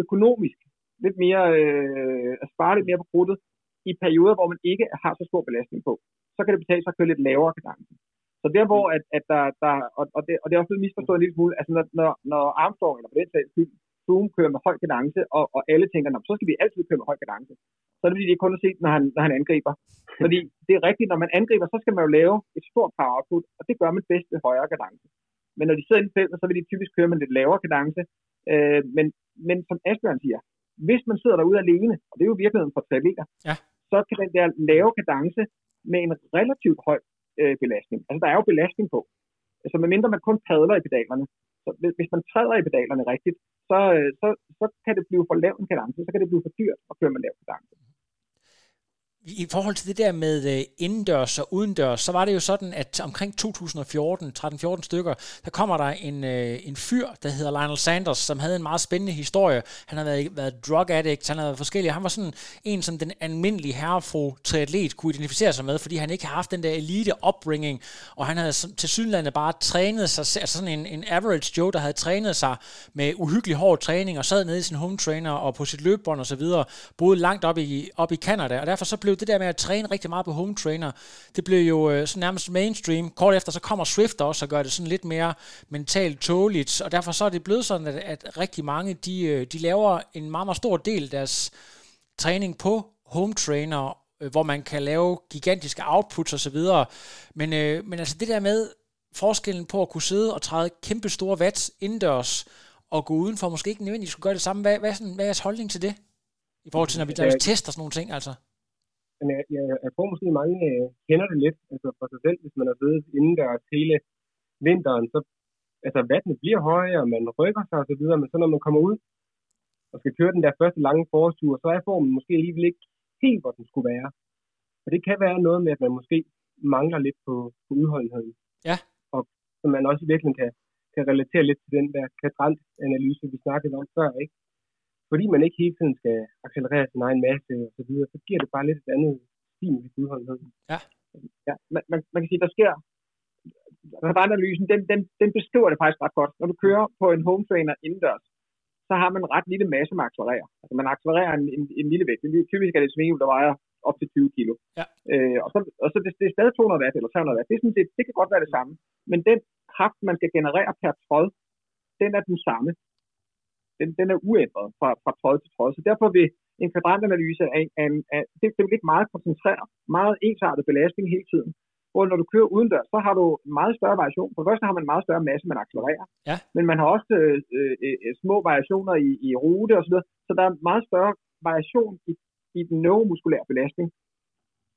økonomisk, lidt mere øh, at spare lidt mere på krudtet, i perioder, hvor man ikke har så stor belastning på, så kan det betale sig at køre lidt lavere kadence. Så der, hvor at, at der, der og, og, det, og det er også blevet misforstået en lille smule, altså når, når, når Armstrong, eller på den sags skyld, Zoom kører med høj kadence, og, og alle tænker, så skal vi altid køre med høj kadence. Så er det fordi, det kun er set, når han, når han angriber. Fordi det er rigtigt, når man angriber, så skal man jo lave et stort power output, og det gør man bedst ved højere kadence. Men når de sidder inde i feltet, så vil de typisk køre med lidt lavere kadence. Øh, men, men som Asbjørn siger, hvis man sidder derude alene, og det er jo virkeligheden for triatleter, ja. Så kan den der lave kadence med en relativt høj øh, belastning. Altså, der er jo belastning på. Altså, medmindre man kun padler i pedalerne. Så hvis, hvis man træder i pedalerne rigtigt, så, øh, så, så kan det blive for lav en kadence, så kan det blive for dyrt at køre med lav kadence. I forhold til det der med indendørs og udendørs, så var det jo sådan, at omkring to tusind fjorten, tretten fjorten stykker, der kommer der en, en fyr, der hedder Lionel Sanders, som havde en meget spændende historie. Han havde været, været drug addict, han havde været forskellig. Han var sådan en, som den almindelige herrefru triatlet kunne identificere sig med, fordi han ikke havde haft den der elite upbringing, og han havde til synlande bare trænet sig, altså sådan en, en average Joe, der havde trænet sig med uhyggelig hård træning, og sad nede i sin home trainer og på sit løbebånd og så videre, boede langt op i, op i Canada, og derfor så blev det der med at træne rigtig meget på home trainer, det blev jo øh, så nærmest mainstream. Kort efter så kommer Swift også og gør det sådan lidt mere mentalt tåligt, og derfor så er det blevet sådan, at, at rigtig mange, de, de laver en meget, meget stor del af deres træning på home trainer, øh, hvor man kan lave gigantiske outputs og så videre. Men, øh, men altså det der med forskellen på at kunne sidde og træde kæmpe store watts indendørs og gå udenfor, måske ikke nødvendigvis skulle gøre det samme. Hvad, hvad, sådan, hvad er jeres holdning til det? I forhold til, når vi laver tester og sådan nogle ting, altså? Men jeg, jeg, jeg tror måske, mange øh, kender det lidt, altså for sig selv, hvis man er blevet indendørs hele vinteren, så altså vandet bliver højere, og man rykker sig og så videre, men så når man kommer ud og skal køre den der første lange forårstur, så er formen måske alligevel ikke helt, hvor den skulle være. Og det kan være noget med, at man måske mangler lidt på, på udholdenheden. Ja. Og så man også i virkeligheden kan, kan relatere lidt til den der kvadrantanalyse, vi snakkede om før, ikke? Fordi man ikke hele tiden skal accelerere sin egen masse og så videre, så giver det bare lidt et andet stil i udholdenheden. Ja. Ja, man, man, man kan sige, der sker, kvadrantanalysen, den, den, den beskriver det faktisk ret godt. Når du kører på en home trainer indendørs, så har man ret lille masse, man accelererer. Altså man accelererer en, en, en lille vægt. Typisk er det et svinghjul, der vejer op til tyve kilo. Ja. Øh, og så, og så det, det er stadig to hundrede watt eller tre hundrede watt. Det, sådan, det, det kan godt være det samme. Men den kraft, man skal generere per tråd, den er den samme. Den, den er uændret fra, fra tråd til tråd. Så derfor vil en kvadrantanalyse af, af, af det, det vil ikke meget koncentrere, meget ensartet belastning hele tiden. Hvor når du kører udendørs, så har du meget større variation. For det første har man en meget større masse, man accelererer. Ja. Men man har også øh, øh, små variationer i, i rute og så videre. Så der er meget større variation i, i den neuromuskulære belastning.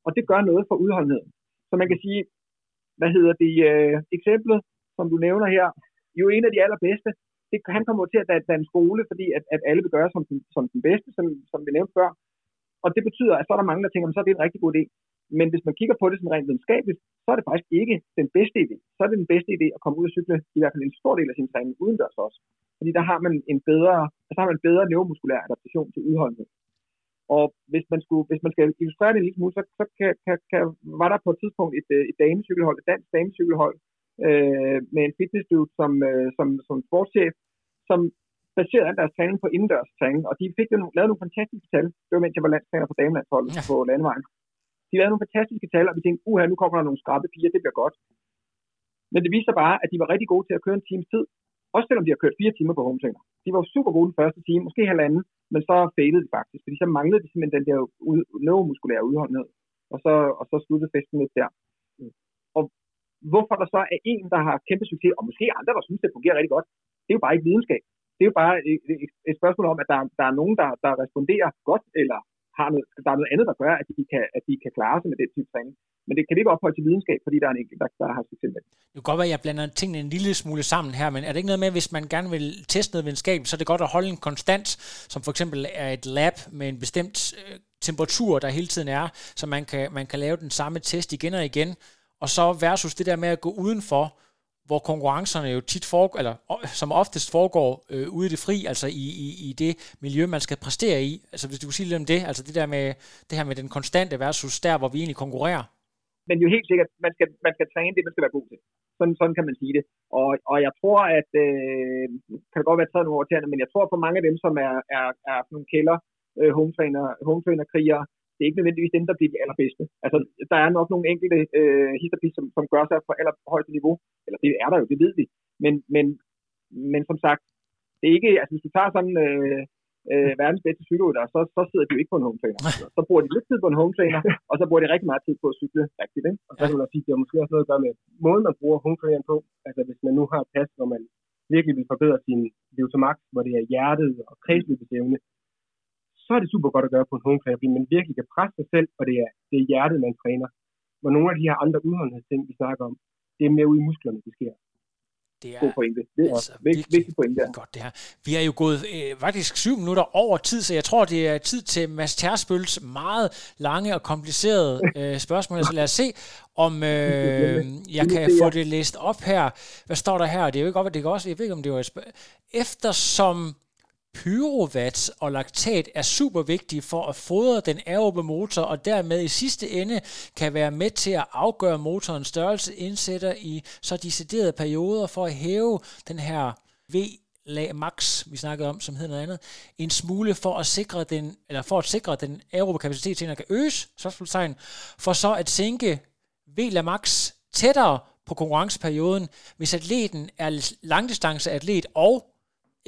Og det gør noget for udholdenheden. Så man kan sige, hvad hedder det øh, eksemplet, som du nævner her, jo en af de allerbedste. Det, han kommer til at danne skole, fordi at, at alle vil gøre som den, som den bedste, som, som vi nævnte før. Og det betyder, at så er der mange, der tænker, så er det en rigtig god idé. Men hvis man kigger på det sådan rent videnskabeligt, så er det faktisk ikke den bedste idé. Så er det den bedste idé at komme ud og cykle i hvert fald en stor del af sin træning udendørs også. Fordi der har man en bedre, der har man en bedre neuromuskulær adaptation til udholdenhed. Og hvis man, skulle, hvis man skal illustrere det en lille smule, så, så kan, kan, kan, var der på et tidspunkt et, et damecykelhold, et dansk damecykelhold, øh, med en fitnessdude som, øh, som, som sportschef, som baserede deres træning på indendørs træning. Og de fik jo lavet nogle fantastiske tal. Det var mens jeg var landstræner på damelandsholdet ja. På landevejen. De lavede nogle fantastiske tal, og vi tænkte, uha, nu kommer der nogle skarpe piger, det bliver godt. Men det viste sig bare, at de var rigtig gode til at køre en times tid. Også selvom de har kørt fire timer på homecenter. De var super gode den første time, måske halvanden, men så failede de faktisk, fordi så manglede de simpelthen den der neuromuskulære udholdenhed. Og så, og så sluttede festen lidt der. Og hvorfor der så er en, der har kæmpe succes, og måske andre, der synes, det fungerer rigtig godt, det er jo bare ikke videnskab. Det er jo bare et, et spørgsmål om, at der, der er nogen, der, der responderer godt, eller har noget, der er noget andet, der gør, at de kan, at de kan klare sig med den type træning. Men det kan det ikke opholde til videnskab, fordi der er en enkelt, der, der har succes med det. Det kan godt være, at jeg blander tingene en lille smule sammen her, men er det ikke noget med, at hvis man gerne vil teste noget videnskab, så er det godt at holde en konstant, som for eksempel er et lab med en bestemt temperatur, der hele tiden er, så man kan, man kan lave den samme test igen og igen, og så versus det der med at gå udenfor, hvor konkurrencerne jo tit foregår, eller som oftest foregår øh, ude i det fri, altså i, i, i det miljø, man skal præstere i. Altså hvis du kunne sige lidt om det, altså det der med, det her med den konstante versus der, hvor vi egentlig konkurrerer. Men jo helt sikkert, man skal, man skal træne det, man skal være god til. Sådan, sådan kan man sige det. Og, og jeg tror, at, øh, kan det godt være taget nogle overtagerne, men jeg tror for mange af dem, som er, er, er sådan nogle kælder, øh, hometrainer, hometrainer-krigere, det er ikke nødvendigvis dem, der bliver de allerbedste. Altså, der er nok nogle enkelte øh, histerpis, som, som gør sig på allerhøjeste niveau. Eller det er der jo, det ved vi. Men, men, men som sagt, det er ikke, altså hvis du tager sådan øh, øh, verdens bedste cykelrytter, så, så sidder de jo ikke på en home trainer. Så bruger de lidt tid på en home trainer, og så bruger de rigtig meget tid på at cykle rigtigt. Ikke? Og så vil jeg sige, det er måske også noget at gøre med måden, man bruger home traineren på. Altså hvis man nu har et pas, hvor man virkelig vil forbedre sin V O to max, hvor det er hjertet og kredsløbsevne, så er det super godt at gøre på en home trainer, fordi man virkelig kan presse sig selv, og det er, det er hjertet, man træner. Hvor nogle af de her andre udholdenhedsting, vi snakker om, det er mere ude i musklerne, det sker. Det er, det er altså vigtigt, vigtigt pointe. Ja. Godt det her. Vi er jo gået øh, faktisk syv minutter over tid, så jeg tror, det er tid til Mads Tersbøls meget lange og komplicerede øh, spørgsmål. Så lad os se, om øh, jeg kan få det læst op her. Hvad står der her? Det er jo ikke op, det kan også, jeg ved ikke, om det var et spørgsmål. Eftersom pyruvat og laktat er super vigtige for at fodre den aerobe motor, og dermed i sidste ende kan være med til at afgøre motorens størrelse, indsætter i så deciderede perioder for at hæve den her V O to max, vi snakkede om, som hedder noget andet, en smule for at sikre den, eller for at sikre den aerobe kapacitet til, at den kan øges, for så at sænke V O to max tættere på konkurrenceperioden, hvis atleten er langdistanceatlet og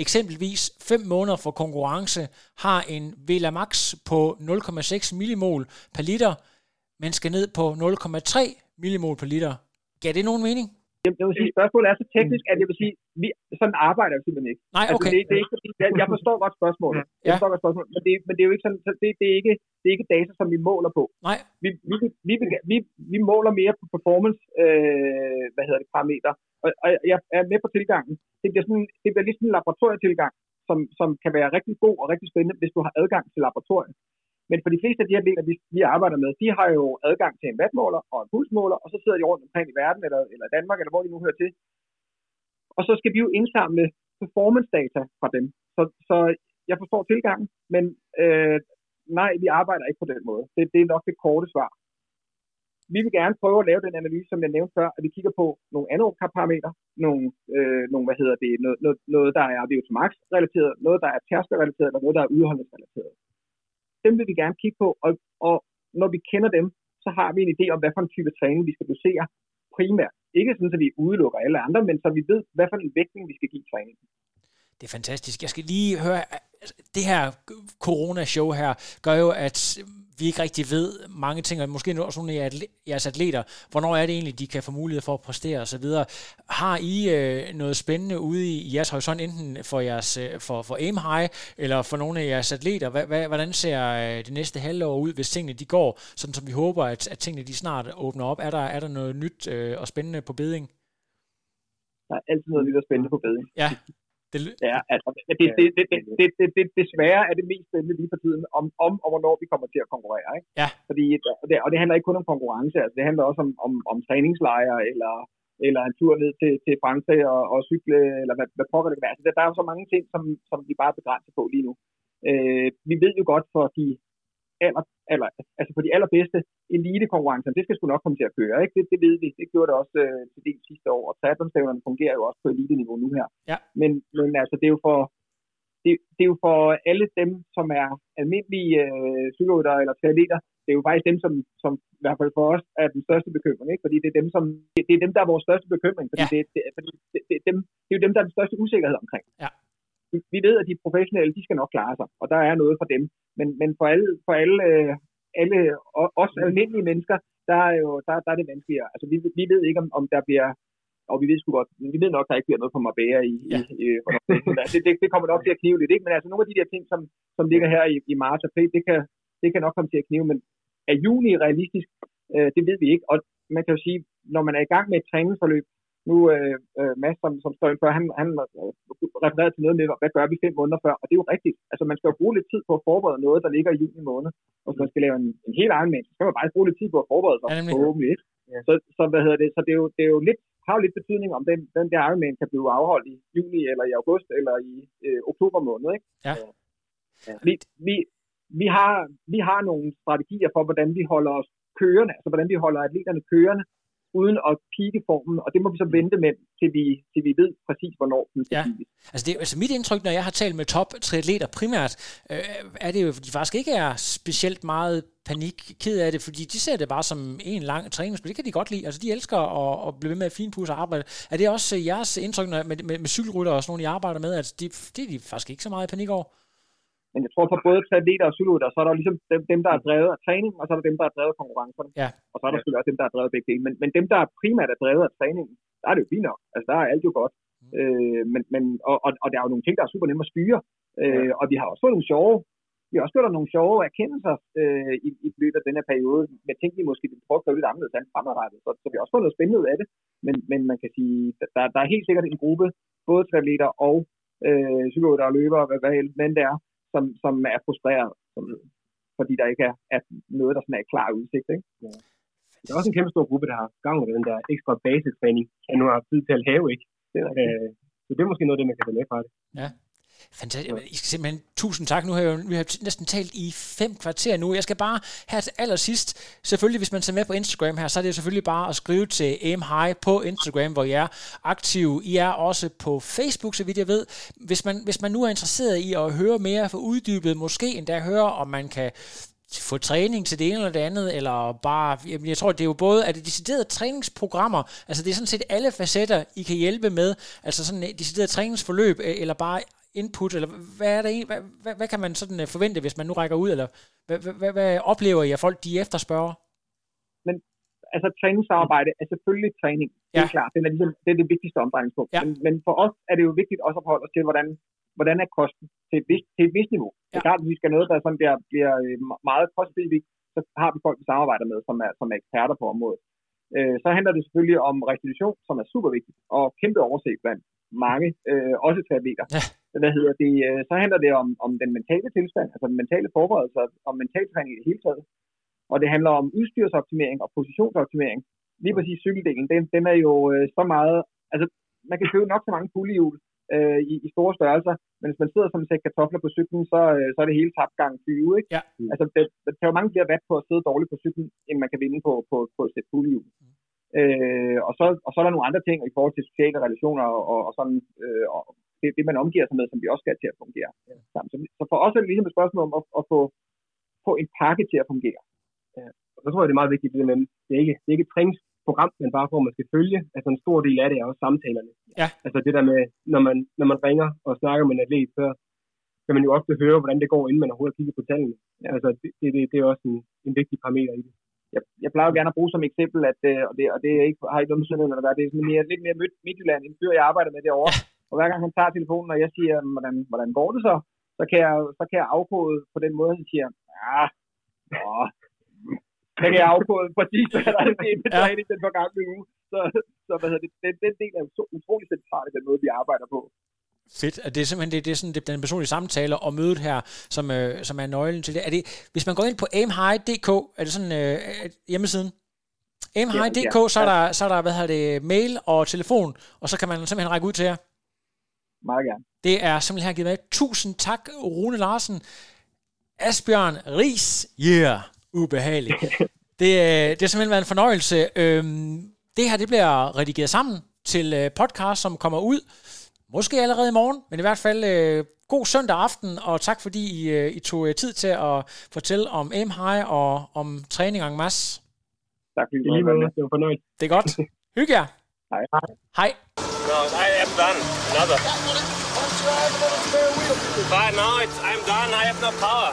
eksempelvis fem måneder for konkurrence har en V O to max på nul komma seks millimol per liter, men skal ned på nul komma tre millimol per liter. Gav det nogen mening? Jamen, jeg vil sige, spørgsmålet er så teknisk, at jeg vil sige, vi sådan arbejder vi simpelthen ikke. Nej, okay. Altså, det, det er ikke fordi, jeg, jeg forstår godt spørgsmålet. Jeg forstår godt spørgsmålet, men det, men det er jo ikke sådan, det, det er ikke det er ikke data, som vi måler på. Nej. Vi vi vi vi, vi måler mere på performance, øh, hvad hedder det, parametre. Og, og jeg er med på tilgangen. Det bliver sådan, det bliver lidt sådan en laboratorietilgang, som som kan være rigtig god og rigtig spændende, hvis du har adgang til laboratoriet. Men for de fleste af de her atleter, vi, vi arbejder med, de har jo adgang til en wattmåler og en pulsmåler, og så sidder de rundt omkring i verden, eller, eller Danmark, eller hvor de nu hører til. Og så skal vi jo indsamle performance-data fra dem. Så, så jeg forstår tilgangen, men øh, nej, vi arbejder ikke på den måde. Det, det er nok det korte svar. Vi vil gerne prøve at lave den analyse, som jeg nævnte før, at vi kigger på nogle anaerobe parametre, nogle, øh, nogle, hvad hedder det, noget, noget, noget der er V O to max-relateret, noget, der er tærskelrelateret, eller noget, der er udholdenhedsrelateret. Dem vil vi gerne kigge på, og, og når vi kender dem, så har vi en idé om, hvad for en type træning vi skal dosere primært. Ikke sådan, at vi udelukker alle andre, men så vi ved, hvad for en vægtning vi skal give træningen. Det er fantastisk. Jeg skal lige høre, det her corona-show her gør jo, at vi ikke rigtig ved mange ting, og måske også nogle af jeres atleter, hvornår er det egentlig, de kan få mulighed for at præstere osv. Har I øh, noget spændende ude i jeres horisont, enten for, jeres, for, for aim high, eller for nogle af jeres atleter? H- h- hvordan ser det næste halvår ud, hvis tingene de går, sådan som vi håber, at, at tingene de snart åbner op? Er der, er der noget nyt øh, og spændende på beding? Der er altid noget nyt og spændende på beding. Ja. Det, ja, altså, det, det, det, det, det, det, desværre er det mest spændende lige for tiden, om, om og hvornår vi kommer til at konkurrere. Ikke? Ja. Fordi, og, det, og det handler ikke kun om konkurrence, altså, det handler også om, om, om træningslejre, eller, eller en tur ned til, til Frankrig og, og cykle, eller hvad, hvad pokker det kan være. Altså, der er jo så mange ting, som, som vi bare begrænser på lige nu. Øh, vi ved jo godt for de, aller, aller, altså for de allerbedste elitekonkurrencer, det skal sgu nok komme til at køre. Ikke? Det, det ved vi, det gjorde det også øh, til det sidste år, og triathlonstævnerne fungerer jo også på elite-niveau nu her. Ja. Men, men altså, det er jo for, det, det er jo for alle dem, som er almindelige øh, cykelryttere eller triatleter, det er jo faktisk dem, som, som i hvert fald for os er den største bekymring. Ikke? Fordi det er, dem, som, det, det er dem, der er vores største bekymring, fordi, ja. det, det, fordi det, det, dem, det er jo dem, der er den største usikkerhed omkring. Ja. Vi ved, at de professionelle, de skal nok klare sig, og der er noget for dem. Men, men for alle, for alle, alle os almindelige mennesker, der er, jo, der, der er det vanskeligere. Altså, vi, vi ved ikke, om, om der bliver, og vi ved sgu godt, vi ved nok, der ikke bliver noget på Marbella i, ja. i, i det, det, det kommer nok til at knive lidt, ikke? Men altså, nogle af de der ting, som, som ligger her i, i marts og april, det kan, det kan nok komme til at knive, men er juni realistisk? Øh, det ved vi ikke, og man kan jo sige, når man er i gang med et træningsforløb, nu øh, Mads, som, som står ind før, han, han refererede til noget med, hvad gør vi fem måneder før? Og det er jo rigtigt. Altså, man skal jo bruge lidt tid på at forberede noget, der ligger i juni måned. Og så man skal lave en, en helt egen mand, så skal man bare bruge lidt tid på at forberede sig. Ja, forhåbentlig. Ja. Så, så, hvad hedder det? Så det, er jo, det er jo lidt, har jo lidt betydning, om den, den der Ironman kan blive afholdt i juni, eller i august, eller i øh, oktober måned. Ikke? Ja. Ja. Vi, vi, vi, har, vi har nogle strategier for, hvordan vi holder os kørende, altså hvordan vi holder atleterne kørende, uden at pike formen, og det må vi så vente med, til vi, til vi ved præcis, hvornår den skal piges. Ja. Altså, det, altså mit indtryk, når jeg har talt med top-triatleter primært, øh, er det jo, de faktisk ikke er specielt meget panik, ked af det, fordi de ser det bare som en lang træningsplan. Det kan de godt lide. Altså, de elsker at, at blive ved med at finpudse og arbejde. Er det også jeres indtryk når, med, med, med cykelrytter og sådan nogle, I arbejder med, at de, det er de faktisk ikke så meget i panik over? Men jeg tror, for både triatleter og cykelrytter, så er der ligesom dem, dem, der er drevet af træning, og så er der dem, der er drevet af konkurrencerne. Ja. Og så er der selvfølgelig også dem, der er drevet af begge dele. Men, men dem, der er primært er drevet af træningen, der er det jo fint nok. Altså, der er alt jo godt. Mm. Øh, men, men, og, og, og der er jo nogle ting, der er super nemme at styre. Øh, ja. Og vi har også fået nogle sjove, vi har også gjort nogle sjove erkendelser øh, i, i løbet af den her periode. Jeg tænkte, vi måske ville prøve at gøre lidt anderledes andet fremadrettet. Så, så vi har også fået noget spændende ud af det. Men, men man kan sige, der, der er helt sikkert en gruppe, både triatleter og øh, cykelrytter og løbere, hvad, hvad end det er. Som, som er frustreret, som, fordi der ikke er, er noget, der sådan er klar udsigt. Ikke? Ja. Det er også en kæmpe stor gruppe, der har gang med den der ekstra basistræning, jeg nu har tid til at have, ikke? Det er, øh, så det er måske noget af det, man kan tage med fra det. Ja. Fantastisk. I skal simpelthen tusind tak. Nu har jeg, vi har næsten talt i fem kvarter nu. Jeg skal bare her til allersidst, selvfølgelig hvis man ser med på Instagram her, så er det selvfølgelig bare at skrive til A M High på Instagram, hvor I er aktive. I er også på Facebook, så vidt jeg ved. Hvis man, hvis man nu er interesseret i at høre mere, få uddybet, måske endda høre, om man kan få træning til det ene eller det andet, eller bare, jamen jeg tror, det er jo både, er det deciderede træningsprogrammer, altså det er sådan set alle facetter, I kan hjælpe med, altså sådan et decideret træningsforløb, eller bare input, eller hvad er det egentlig, hvad, hvad, hvad kan man sådan forvente, hvis man nu rækker ud, eller hvad, hvad, hvad oplever I, at folk de efterspørger? Men altså træningsarbejde er selvfølgelig træning, det er ja. klart, det er, ligesom, det er det vigtigste omdrejningspunkt, ja. men, men for os er det jo vigtigt også at forholde os til, hvordan, hvordan er kosten til et vist, til et vist niveau. Ja. Det er klart, at vi skal noget, der sådan der bliver meget kostbilligt, så har vi folk, vi samarbejder med, som er, som er eksperter på området. Øh, så handler det selvfølgelig om restitution, som er super vigtigt, og kæmpe oversigt blandt mange, øh, også triatleter. Ja. Hvad hedder det? Så handler det om, om den mentale tilstand, altså den mentale forberedelse, om mental træning i det hele taget. Og det handler om udstyrsoptimering og positionsoptimering. Lige præcis cykeldelen, den, den er jo øh, så meget, altså man kan købe nok så mange pullehjul øh, i, i store størrelser, men hvis man sidder som en sæk kartofler på cyklen, så, øh, så er det hele tabt gange tyve, ikke? Ja. Altså det, det tager jo mange flere watt på at sidde dårligt på cyklen, end man kan vinde på, på, på et sæt pullehjul. Øh, og, så, og så er der nogle andre ting i forhold til sociale relationer og, og, og sådan, øh, og det er det, man omgiver sig med, som vi også skal til at fungere ja. sammen. Så for os er det ligesom et spørgsmål om at, at få, få en pakke til at fungere. Ja. Og så tror jeg, det er meget vigtigt, men det er ikke, det er ikke et træningsprogram, men bare for, at man skal følge. Altså en stor del af det er også samtalerne. Ja. Altså det der med, når man, når man ringer og snakker med en atlet, så kan man jo ofte høre, hvordan det går, inden man overhovedet kigger på tallene. Ja. Altså det, det, det er også en, en vigtig parameter i det. Jeg, jeg plejer jo gerne at bruge som eksempel, at, og, det, og det er ikke, har ikke noget med sådan noget, det er sådan mere, lidt mere Midtjylland, en fyr, jeg arbejder med derovre. Ja. Og hver gang han tager telefonen, og jeg siger, hvordan, hvordan går det så, så kan, jeg, så kan jeg afkode på den måde, han siger, ja, åh, så kan jeg afkode præcis, hvad der er sket med træning den forgangne uge. Så, så hvad hedder det, den, den del er jo så utrolig central, den måde, vi arbejder på. Fedt. Og det er simpelthen det, det er sådan, det, den personlige samtale og mødet her, som, øh, som er nøglen til det. Er det. Hvis man går ind på aimhigh punktum d k, er det sådan øh, hjemmesiden? aimhigh punktum d k, ja, ja. så, er der, så er der, hvad hedder det, mail og telefon, og så kan man simpelthen række ud til jer. Meget gerne. Det er simpelthen her givet med. Tusind tak, Rune Larsen. Asbjørn Riis. Yeah. Ubehageligt. det, det har simpelthen været en fornøjelse. Øhm, det her, det bliver redigeret sammen til podcast, som kommer ud. Måske allerede i morgen, men i hvert fald øh, god søndag aften, og tak fordi I, øh, I tog øh, tid til at fortælle om M H I og om træning en masse. Tak fordi du var med. Det var fornøjt. Det er godt. Hygge jer. Hej. Hej. No, I am done. Another. Why not? I'm done. I have no power.